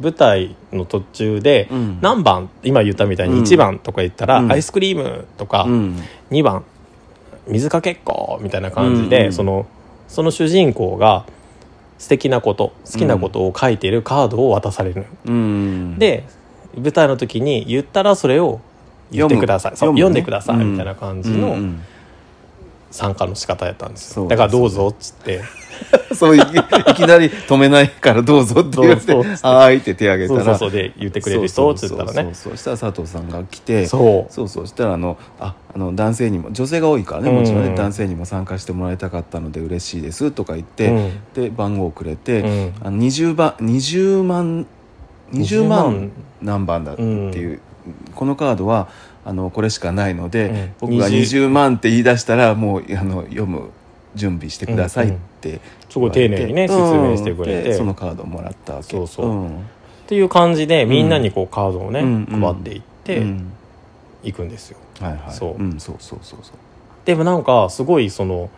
舞台の途中で何番、うん、今言ったみたいにいちばんとか言ったら、うん、アイスクリームとか、うん、にばん水かけっこみたいな感じで、うんうん、その、その主人公が素敵なこと好きなことを書いているカードを渡される、うん、で舞台の時に言ったらそれを言ってください 読む、読んでください、うん、みたいな感じの参加の仕方やったんですよ、うんうん、だからどうぞっつってそう い, いきなり止めないからどうぞって言ってはーいって手挙げたらそうそうそうで言ってくれる人って言ったらねそしたら佐藤さんが来てそうそうそうしたらあのああの男性にも女性が多いからねもちろん、ねうん、男性にも参加してもらいたかったので嬉しいですとか言って、うん、で番号をくれて、うん、あの にじゅうばん何番だっていう、うん、このカードはあのこれしかないので、うん、僕がにじゅうまんって言い出したらもうあの読む準備してくださいって、うんうん、すごい丁寧にね、うん、説明してくれてそのカードをもらったわけそうそう、うん、っていう感じでみんなにこうカードをね、うん、配っていって、うん、行くんですよでもなんかすごいその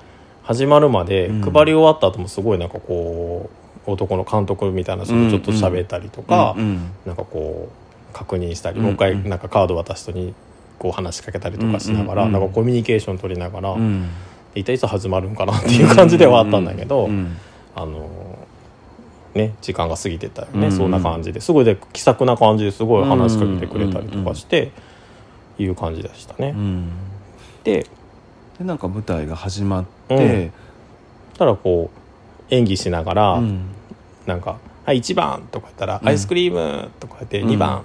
始まるまで、うん、配り終わった後もすごいなんかこう男の監督みたいな人とちょっと喋ったりとか、うんうん、なんかこう確認したり、うんうん、もう一回なんかカード渡す人にこう話しかけたりとかしながら、うんうん、なんかコミュニケーション取りながら、うん一体いつ始まるんかなっていう感じではあったんだけど、うんうんうん、あのね時間が過ぎてたよね、うんうん、そんな感じですごいで気さくな感じですごい話しかけてくれたりとかして、うんうん、いう感じでしたね、うん、で、でなんか舞台が始まって、うん、ただこう演技しながら、うん、なんかはいいちばんとか言ったら、うん、アイスクリームとか言ってにばん、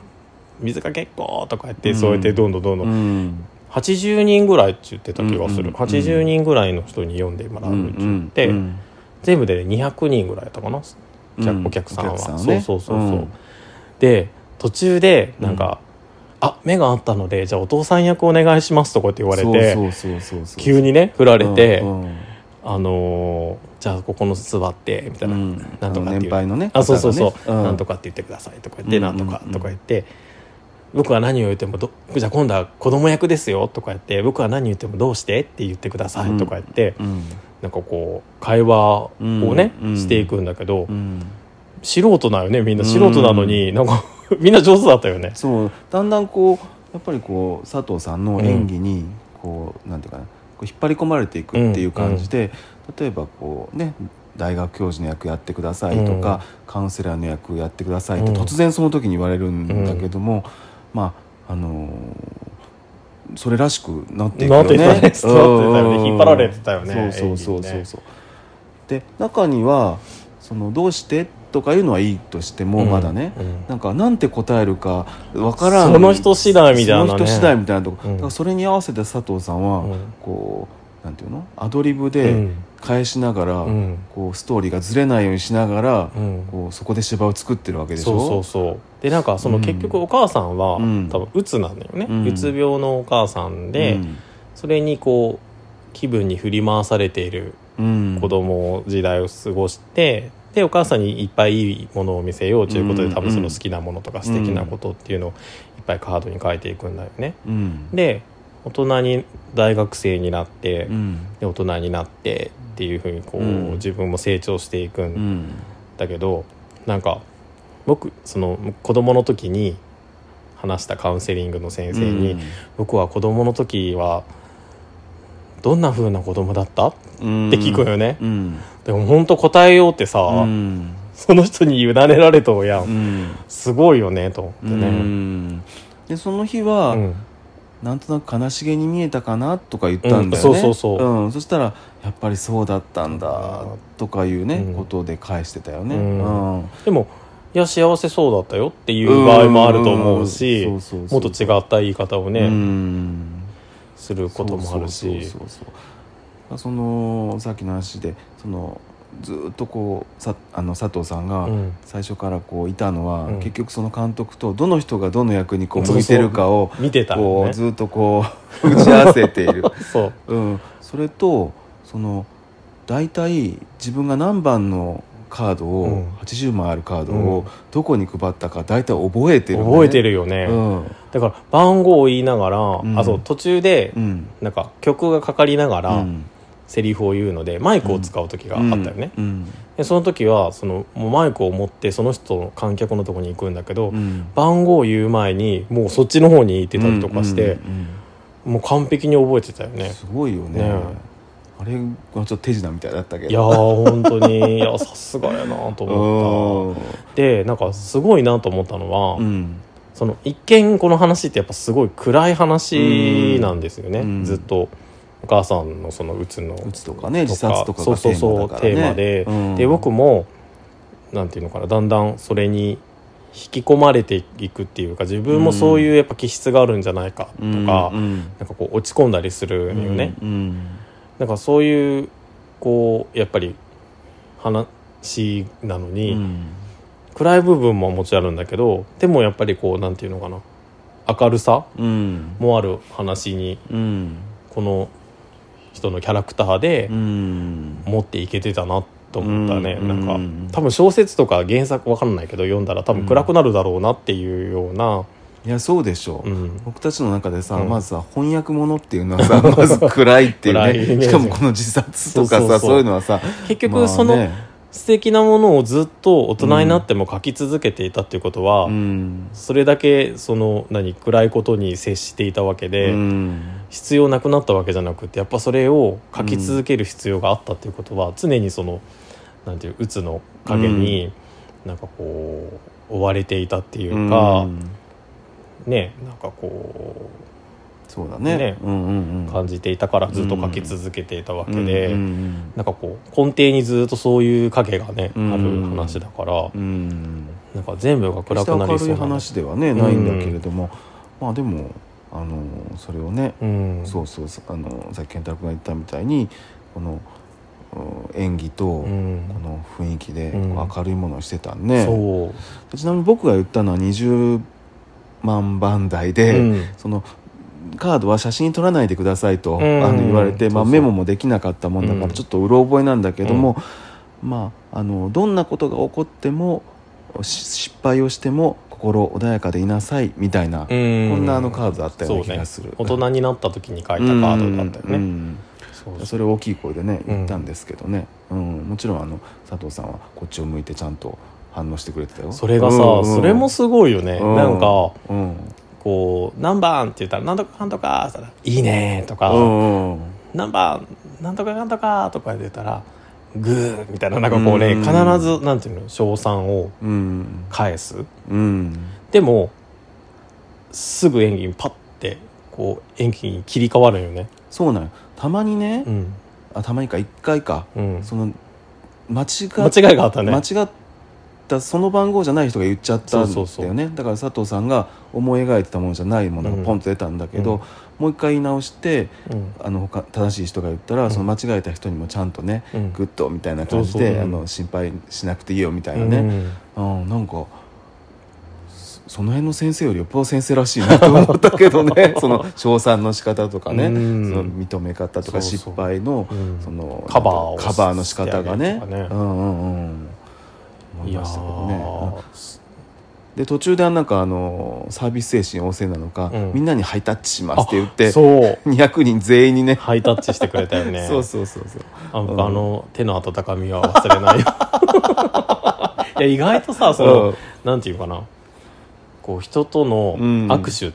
うん、水かけっことか言って、うん、そうやってどんどんどんどん、うんはちじゅうにんぐらいって言ってた気がする、うんうん、はちじゅうにんぐらいの人に読んでもらうって言って、うんうん、全部でにひゃくにんぐらいだったかな、うん、お客さんは、お客さんはね、そうそうそうそう、うん、で途中でなんか、うん、あ目があったのでじゃあお父さん役お願いしますとかって言われて急にね振られて、うんうん、あのー、じゃあここの座ってみたいな、うん、なんとかっていう年配のね、あ、そうそうそう、うん、なんとかって言ってくださいとか言って、うん、なんとかとか言って僕は何を言ってもどじゃあ今度は子供役ですよとか言って僕は何言ってもどうしてって言ってくださいとか言って、うん、なんかこう会話をね、うん、していくんだけど、うん、素人なよねみんな素人なのに、うん、なんかみんな上手だったよねそうだんだんこうやっぱりこう佐藤さんの演技にこう、うん、なんていうかなこう引っ張り込まれていくっていう感じで、うん、例えばこうね大学教授の役やってくださいとか、うん、カウンセラーの役やってくださいって突然その時に言われるんだけども、うんうんまああのー、それらしくなっていくよね。なってたよね。引っ張られてたよね。そうそうそうそうそう。で中にはそのどうしてとかいうのはいいとしても、うん、まだね、うん、なんかなんて答えるかわからん。その人次第みたいなね。その人次第みたいなとこ。だからそれに合わせて佐藤さんは、うん、こうなんていうのアドリブで返しながら、うん、こうストーリーがずれないようにしながら、うん、こうそこで芝を作ってるわけでしょ。そうそうそう。でなんかその結局お母さんは、うん、多分うつなんだよね、うん、うつ病のお母さんで、うん、それにこう気分に振り回されている子供時代を過ごしてでお母さんにいっぱいいいものを見せようということで、うん、多分その好きなものとか素敵なことっていうのをいっぱいカードに書いていくんだよね、うん、で大人に大学生になって、うん、で大人になってっていうふうにこう、うん、自分も成長していくんだけど、うん、なんか僕その子供の時に話したカウンセリングの先生に、うん、僕は子供の時はどんな風な子供だった？うん、って聞くよね、うん、でも本当答えようってさ、うん、その人に委ねられとうやん、うん、すごいよねと思ってね、うん、でその日は、うん、なんとなく悲しげに見えたかなとか言ったんだよね、うん、そうそうそう、うん、そしたらやっぱりそうだったんだとかいうね、うん、ことで返してたよね、うんうん、でもいや幸せそうだったよっていう場合もあると思うしもっと違った言い方をねうんすることもあるしそうそうそうそうそのさっきの話でそのずっとこうさあの佐藤さんが最初からこういたのは、うん、結局その監督とどの人がどの役にこう向いてるかを見てたこうずっとこう打ち合わせているそう、うん、それとその大体自分が何番のカードを、うん、はちじゅうまいあるカードをどこに配ったか大体覚えてる、ね、覚えてるよね、うん、だから番号を言いながら、うん、あそう途中でなんか曲がかかりながらセリフを言うのでマイクを使う時があったよね、うんうん、でその時はそのもうマイクを持ってその人の観客のとこに行くんだけど、うん、番号を言う前にもうそっちの方に行ってたりとかして、うんうんうんうん、もう完璧に覚えてたよね。すごいよ ね, ねあれがちょっと手品みたいだったけど、いや本当にいやさすがやなと思ったで、なんかすごいなと思ったのは、うん、その一見この話ってやっぱすごい暗い話なんですよね、うん、ずっとお母さんのそのうつのうつとかね、自殺とかがテーマで、うん、で僕もなんていうのかな、だんだんそれに引き込まれていくっていうか、自分もそういうやっぱ気質があるんじゃないかとか、うん、なんかこう落ち込んだりするよね、うんうん、なんかそういうこうやっぱり話なのに、うん、暗い部分ももちろんあるんだけど、でもやっぱりこうなんていうのかな、明るさもある話に、うん、この人のキャラクターで持っていけてたなってと思ったね、うんうん、なんか多分小説とか原作わかんないけど読んだら多分暗くなるだろうなっていうような、うん、いやそうでしょう、うん、僕たちの中でさ、うん、まずさ翻訳物っていうのはさまず暗いっていうねしかもこの自殺とかさそうそうそう、そういうのはさ結局その、まあね、素敵なものをずっと大人になっても書き続けていたっていうことは、うん、それだけその何暗いことに接していたわけで、うん、必要なくなったわけじゃなくて、やっぱそれを書き続ける必要があったっていうことは、うん、常にそのなんていう鬱の影になんかこう追われていたっていうか、うん、ね、なんかこうそうだね、ね、うんうんうん、感じていたからずっと書き続けていたわけで、うんうん、なんかこう根底にずっとそういう影がね、うん、ある話だから、うん、なんか全部が暗くなりそうな話ではねないんだけれども、うん、まあでもあのそれをね、うん、そうそうあのさっき健太君が言ったみたいにこの演技とこの雰囲気で明るいものをしてたんね、うん、そうちなみに僕が言ったのはにじゅうまんばんだいで、うん、そのカードは写真撮らないでくださいと、うん、あの言われて、まあ、メモもできなかったもんだからちょっとうろ覚えなんだけども、うん、まあ、あのどんなことが起こっても失敗をしても心穏やかでいなさいみたいな、うん、こんなあのカードだったような気がする、ね、大人になった時に書いたカードだったよね、うんうん、それを大きい声でね言ったんですけどね、うんうん、もちろんあの佐藤さんはこっちを向いてちゃんと反応してくれてたよ。それがさ、うんうん、それもすごいよね、うん、なんか、うん、こう何番って言ったら何とか何とかって言ったらいいねとか、うん、何番何とか何とかとか言ったらグーみたいな、なんかこうね、うん、必ずなんていうの称賛を返す、うんうん、でもすぐ演技にパッてこう演技に切り替わるよね。そうなの、たまにね、うん、あたまにかいっかいか、うん、その間違間違いがあったね、間違ったその番号じゃない人が言っちゃったんだよね。そうそうそう、だから佐藤さんが思い描いてたものじゃないものがポンと出たんだけど、うん、もう一回言い直して、うん、あの他正しい人が言ったら、うん、その間違えた人にもちゃんとね、うん、グッとみたいな感じで、そうそう、あの心配しなくていいよみたいなね、うんうん、なんかその辺の先生よりよっぽど先生らしいなと思ったけどねその称賛の仕方とかね、うん、その認め方とか失敗の、そうそう、うん、そのカバーをカバーの仕方がね、思いましたけどね。で途中でなんかあのサービス精神旺盛なのか、うん、みんなにハイタッチしますって言ってにひゃくにん全員にねハイタッチしてくれたよねそうそうそうそう、あの、うん、あの手の温かみは忘れないいや意外とさ、その、うん、なんていうかな、こう人との握手っ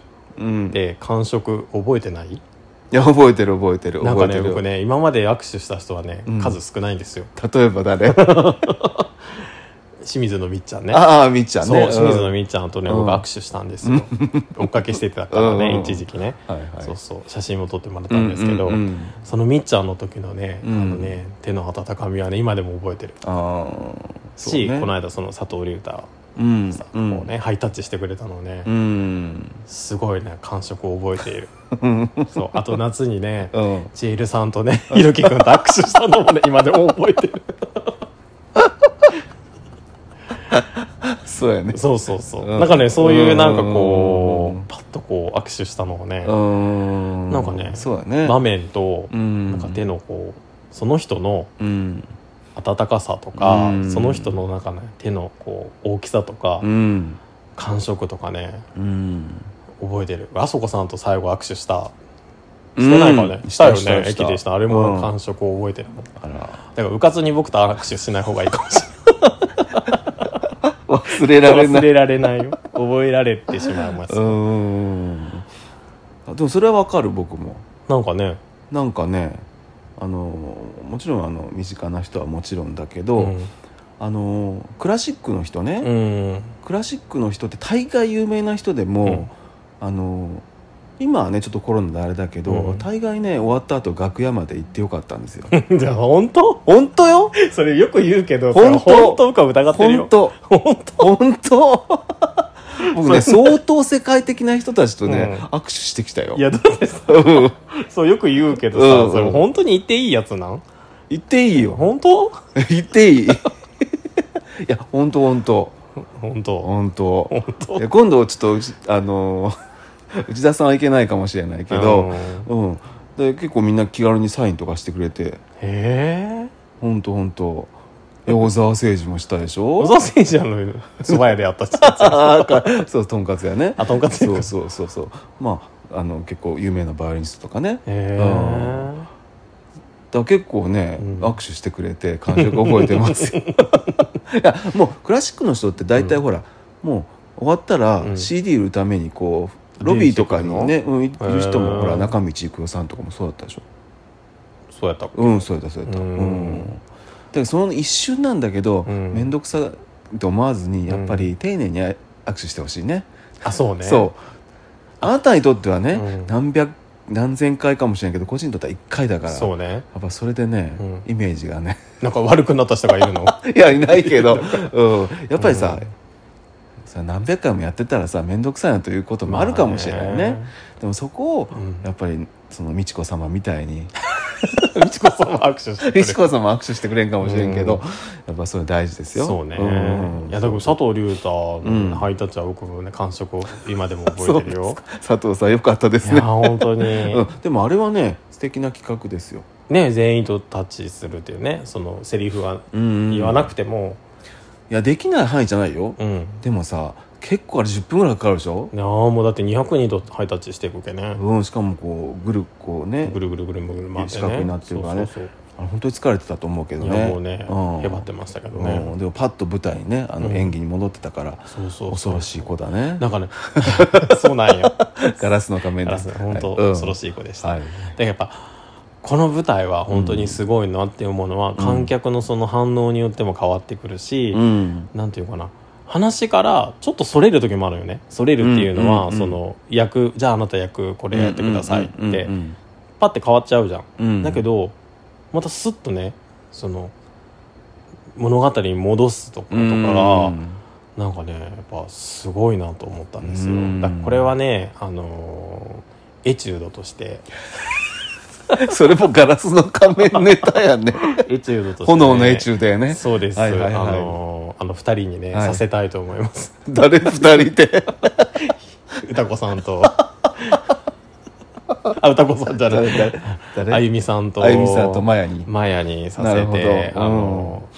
て感触覚えてない？うんうん、いや覚えてる覚えてる覚えてる。なんかね、僕ね今まで握手した人はね、うん、数少ないんですよ。例えば誰？清水のみっちゃんね。ああみっちゃんね。そう、清水のみっちゃんとね、うん、僕握手したんですよ。追っかけしてたからね、うん、一時期ね、はいはい。そうそう、写真も撮ってもらったんですけど、うんうんうん、そのみっちゃんの時のね、うん、あのね手の温かみはね今でも覚えてる。あそうね、しこの間その佐藤龍太うんもうね、うん、ハイタッチしてくれたのね、うん、すごいね感触を覚えているそうあと夏にね、うん、ちえるさんとねひろきくんと握手したのもね今でも覚えてるそうやね、そうそうそう、うん、なんかねそういうなんかこう、うん、パッとこう握手したのをね、うん、なんかね、そうやね場面と、うん、なんか手のこうその人の、うん温かさとか、うん、その人の中の手のこう大きさとか、うん、感触とかね、うん、覚えてる。あそこさんと最後握手したしてないかね、うん、したよね、したした駅でした。あれも感触を覚えてる、うん、あらだからうかつに僕と握手しない方がいいかもしれない忘れられない忘れられないよ覚えられてしまいます。うん、でもそれはわかる。僕もなんかねなんかねあのもちろんあの身近な人はもちろんだけど、うん、あのクラシックの人ね、うん、クラシックの人って大概有名な人でも、うん、あの今はねちょっとコロナであれだけど、うん、大概ね終わった後楽屋まで行ってよかったんですよ。じゃあ本当？本当よ。それよく言うけど本当本当か疑ってるよ。本当本当本当。僕ね相当世界的な人たちとね、うん、握手してきたよ。いやどうですか、うん、そうよく言うけどさ、うんうん、それ本当に言っていいやつなん？言っていいよ本当？言っていい。いや本当本当本当本当本当。今度ちょっとあの内田さんはいけないかもしれないけど、うん、で結構みんな気軽にサインとかしてくれて、へえ本当本当。小沢誠二もしたでしょ。小沢誠二は蕎麦屋でやったっそうとんかつやね。あとんかつそうそうそうそう。まああの結構有名なバイオリニストとかね。へー、うん、だ結構ね、うん、握手してくれて感触覚えてますよ。いやもうクラシックの人って大体ほら、うん、もう終わったら シーディー 売るためにこう、うん、ロビーとかにね、うん、いる人もほら中道郁夫さんとかもそうだったでしょ。そうやったっけ。うんそうやったそうやった。うん、うんだからその一瞬なんだけど、うん、めんどくさいと思わずにやっぱり丁寧に握手してほしいね、うん、あそうねそうあなたにとってはね、うん、何百何千回かもしれないけど個人にとってはいっかいだからそうねやっぱそれでね、うん、イメージがねなんか悪くなった人がいるのいやいないけど、うん、やっぱりさ、うん、さ何百回もやってたらさめんどくさいなということもあるかもしれないね、まあ、ねでもそこをやっぱりその美智子様みたいに、うん美智子さんも握手してくれ美智子さんも握手してくれんかもしれんけど、うん、やっぱそれ大事ですよ。そうね、うん、いやだから佐藤隆太のハイタッチは僕もね感触を今でも覚えてるよ。佐藤さん良かったですね。いや本当に、うん、でもあれはね素敵な企画ですよね。全員とタッチするっていうねそのセリフは言わなくても、うんうん、いやできない範囲じゃないよ、うん、でもさ結構あれじゅっぷんぐらいかかるでしょ。いやもうだってにひゃくにんとハイタッチしていくわけね、うん、しかもこうぐるこうねぐるぐるぐるぐる回ってね四角になってるからね。そうそうそうあの本当に疲れてたと思うけどね。いやもうね、うん、へばってましたけどね、うん、でもパッと舞台にねあの演技に戻ってたから、うん、そうそうそう恐ろしい子だねなんかねそうなんよガラスの仮面ですね本当、はいうん、恐ろしい子でした、はい、だからやっぱこの舞台は本当にすごいなって思うのは、うん、観客のその反応によっても変わってくるし、うん、なんていうかな話からちょっとそれる時もあるよね。それるっていうのは、うんうんうん、その役じゃああなた役これやってくださいってパッて変わっちゃうじゃん、うんうん、だけどまたスッとねその物語に戻すところとかが、うんうん、なんかねやっぱすごいなと思ったんですよ、うんうん、だからこれはねあのエチュードとしてそれもガラスの仮面ネタやねエチュードとして、ね、炎のエチュードやね。そうです、はいはいはい、あのあのふたりにね、はい、させたいと思います。誰ふたりって歌子さんとあ歌子さんじゃない誰あゆみさんとあゆみさんとマヤにマヤにさせて、うん、あの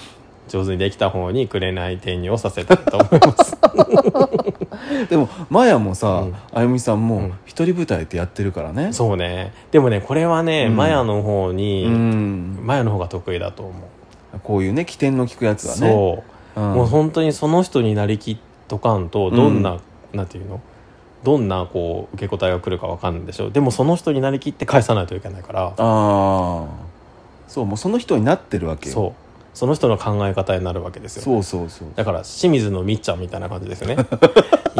上手にできた方にくれない転入をさせたいと思いますでもマヤもさ、うん、あゆみさんも一人舞台ってやってるからね。そうねでもねこれはね、うん、マヤの方に、うん、マヤの方が得意だと思う。こういうね起点の利くやつはねそう、うん、もう本当にその人になりきっとかんとどんな、うん、なんていうのどんなこう受け答えが来るか分かんないでしょ。でもその人になりきって返さないといけないからああそうもうその人になってるわけよ。そうその人の考え方になるわけですよ、ね、そうそうそうだから清水のみっちゃんみたいな感じですよね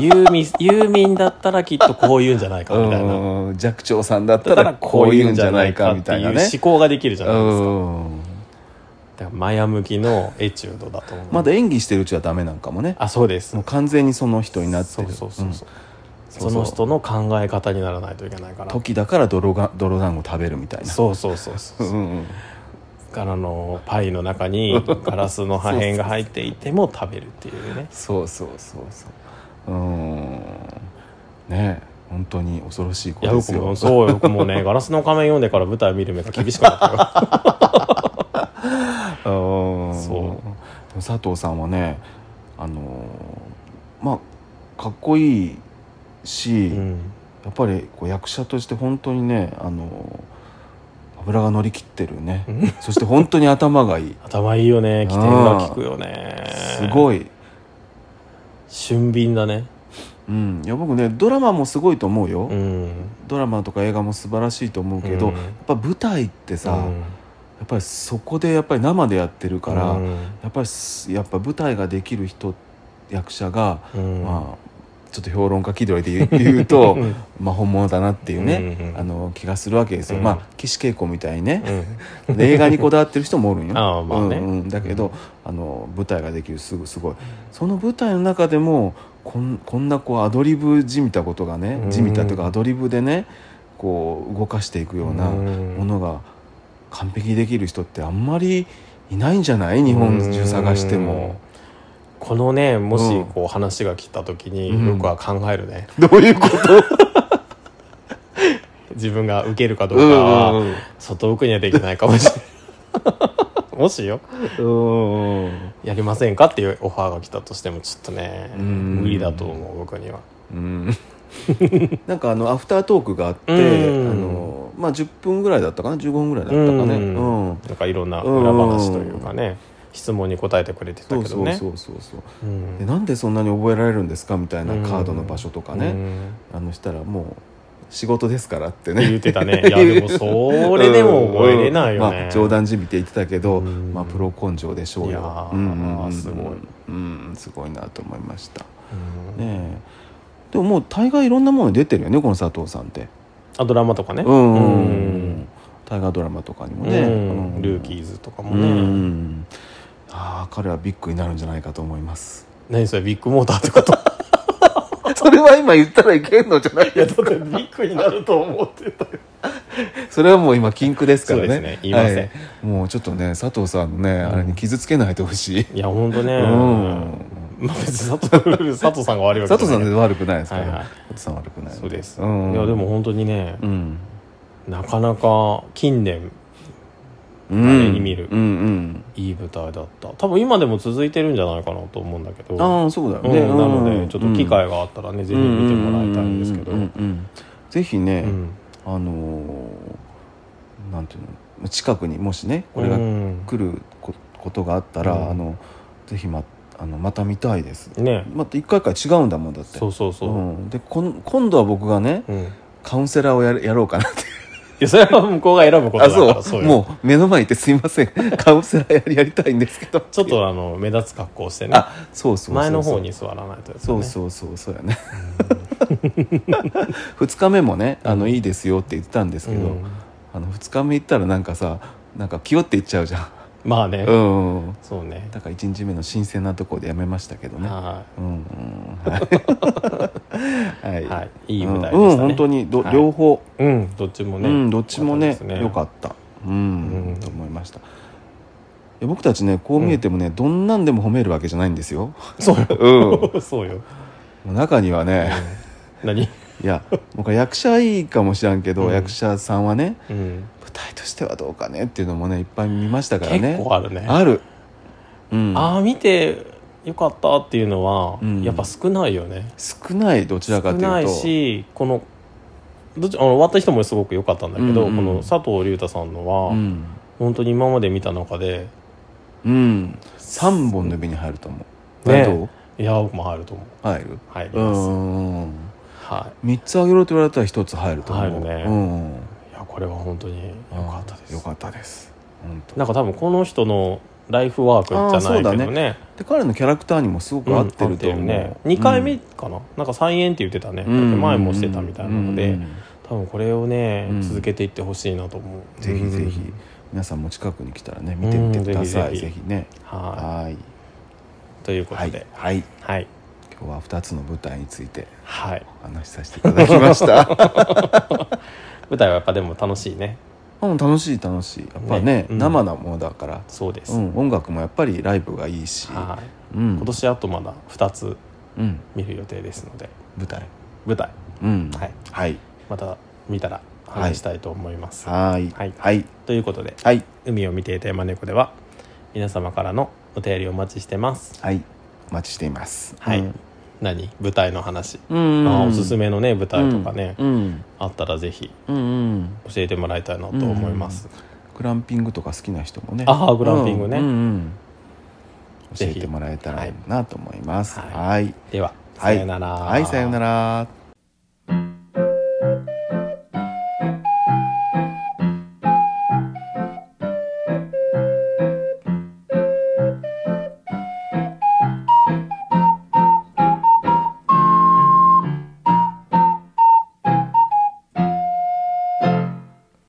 ユーミン、ユーミンだったらきっとこう言うんじゃないかみたいなうん寂聴さんだったらこう言うんじゃないかみたいなねっていう思考ができるじゃないですか。うんだからマヤ向きのエチュードだと思う。まだ演技してるうちはダメなんかもね。あそうですもう完全にその人になってるそうそうそうそう、うんその人の考え方にならないといけないから時だから泥が泥団子食べるみたいなそうそうそうそううん、うんからのパイの中にガラスの破片が入っていても食べるっていうねそうそうそうそううんね本当に恐ろしいことですよ。いや僕もそうよ僕もねガラスの仮面読んでから舞台見る目が厳しくなったよそう佐藤さんはねあのまあかっこいいし、うん、やっぱりこう役者として本当にねあの油が乗り切ってるねそして本当に頭がいい頭いいよね。起点が効くよねすごい俊敏だねうん、いや僕ねドラマもすごいと思うよ、うん、ドラマとか映画も素晴らしいと思うけど、うん、やっぱ舞台ってさ、うん、やっぱりそこでやっぱり生でやってるから、うん、やっぱりやっぱ舞台ができる人役者が、うんまあちょっと評論家気取りで言うとまあ本物だなっていうねうん、うん、あの気がするわけですよ、うん、まあ岸恵子みたいね、うん、映画にこだわってる人もおるんよああ、まあねうんうん、だけど、うん、あの舞台ができるすごいすごいその舞台の中でもこ ん, こんなこうアドリブじみたことがねじみたというかアドリブでねこう動かしていくようなものが完璧できる人ってあんまりいないんじゃない日本中探してもこのねもしこう話が来た時によくは考えるね、うん、どういうこと自分が受けるかどうかは、うんうん、外奥にはできないかもしれないもしよ、うん、やりませんかっていうオファーが来たとしてもちょっとね、うん、無理だと思う僕には、うん、なんかあのアフタートークがあって、うんあのまあ、じゅっぷんぐらいだったかなじゅうごふんぐらいだったかね、うんうん、なんかいろんな裏話というかね、うん質問に答えてくれてたけどねなんでそんなに覚えられるんですかみたいなカードの場所とかね、うん、あのしたらもう仕事ですからってね言ってたねいやでもそれでも覚えれないよね、うんまあ、冗談じみて言ってたけど、うんまあ、プロ根性でしょうよいや、うんうん、すごい、うん、すごいなと思いました、うんね、でももう大概いろんなものに出てるよねこの佐藤さんってあドラマとかねうん、うんうん、大河ドラマとかにもね、うんうん、ルーキーズとかもね、うんあ彼はビッグになるんじゃないかと思います何それビッグモーターってことそれは今言ったらいけんのじゃないですかいやだってビッグになると思ってたそれはもう今禁句ですから ね, そうですね言いません、はい、もうちょっとね佐藤さんのね、うん、あれに傷つけないでほしいいやほんとね、うんまあ、別に佐 藤, 佐藤さんが悪いわけじゃない佐藤さんで悪くないですから、はいはい、佐藤さん悪くないそうです、うん、いやでも本当にね、うん、なかなか近年あれに見る、うんうん、いい舞台だった多分今でも続いてるんじゃないかなと思うんだけどあそうだよね、うん、なのでちょっと機会があったらね、うん、ぜひ見てもらいたいんですけど、うんうんうんうん、ぜひね、うん、あのなんていうの近くにもしねこれが来ることがあったら、うん、あのぜひまあのまた見たいですねまた一回一回違うんだもんだってそうそうそう、うん、でこん今度は僕がね、うん、カウンセラーをやる、やろうかなっていやそれは向こうが選ぶことだからあそうそううもう目の前にいてすいませんカウンセラー や, りやりたいんですけどちょっとあの目立つ格好をしてねあそうそうそうそう前の方に座らないと、ね、そうそうそうそうやねふつかめもねあの、うん、いいですよって言ってたんですけど、うん、あのふつかめ行ったらなんかさなんか気負って行っちゃうじゃんまあねうんそうねだからいちにちめの新鮮なところでやめましたけどねはい、うんうんはいはいはい、いい舞台でしたね、うん、本当にど、はい、両方、うん、どっちもね、うん、どっちもね良かった、うんうん、と思いました僕たちねこう見えてもね、うん、どんなんでも褒めるわけじゃないんですよそうよ、うん、そうよ中にはね、うん、何いや僕役者いいかもしらんけど、うん、役者さんはね、うん舞台としてはどうかねっていうのもねいっぱい見ましたからね結構あるねある、うん、あ見てよかったっていうのは、うん、やっぱ少ないよね少ないどちらかというと少ないしこのどちあの終わった人もすごく良かったんだけど、うんうん、この佐藤隆太さんのは、うん、本当に今まで見た中で、うん、さんぼんの指に入ると思う、ね、どういや僕も入ると思う入る入りますうん、はい、みっつあげろと言われたらひとつ入ると思う入るね、うんこれは本当に良かったです。良かったです。本当。なんか多分この人のライフワークじゃないけどね。ねで彼のキャラクターにもすごく合ってると思う。うん、合ってるね。にかいめかな。うん、なんか再演って言ってたね。うん、前もしてたみたいなので、うん、多分これをね、うん、続けていってほしいなと思う、うん。ぜひぜひ皆さんも近くに来たらね見てみてください。うん、ぜひぜひ、ぜひね。はい。はいということで、はいはいはい、今日はふたつの舞台についてお話しさせていただきました。はい舞台はやっぱでも楽しいね、うん、楽しい楽しいやっぱ ね, ね、うん、生なものだからそうです、うん、音楽もやっぱりライブがいいし、はいうん、今年あとまだふたつ見る予定ですので、うん、舞台舞台、うんはいはい、また見たら話したいと思いますはい、はいはい、ということで、はい、海を見ていた山猫では皆様からのお便りお待ちしてますはいお待ちしていますはい、うん何舞台の話、うんまあ、おすすめのね舞台とかね、うん、あったらぜひ教えてもらいたいなと思います、うんうん、グランピングとか好きな人もねあグランピングね、うんうんうん、教えてもらえたらいいなと思います、はいはいはい、でははい、さよなら。はい、さよなら。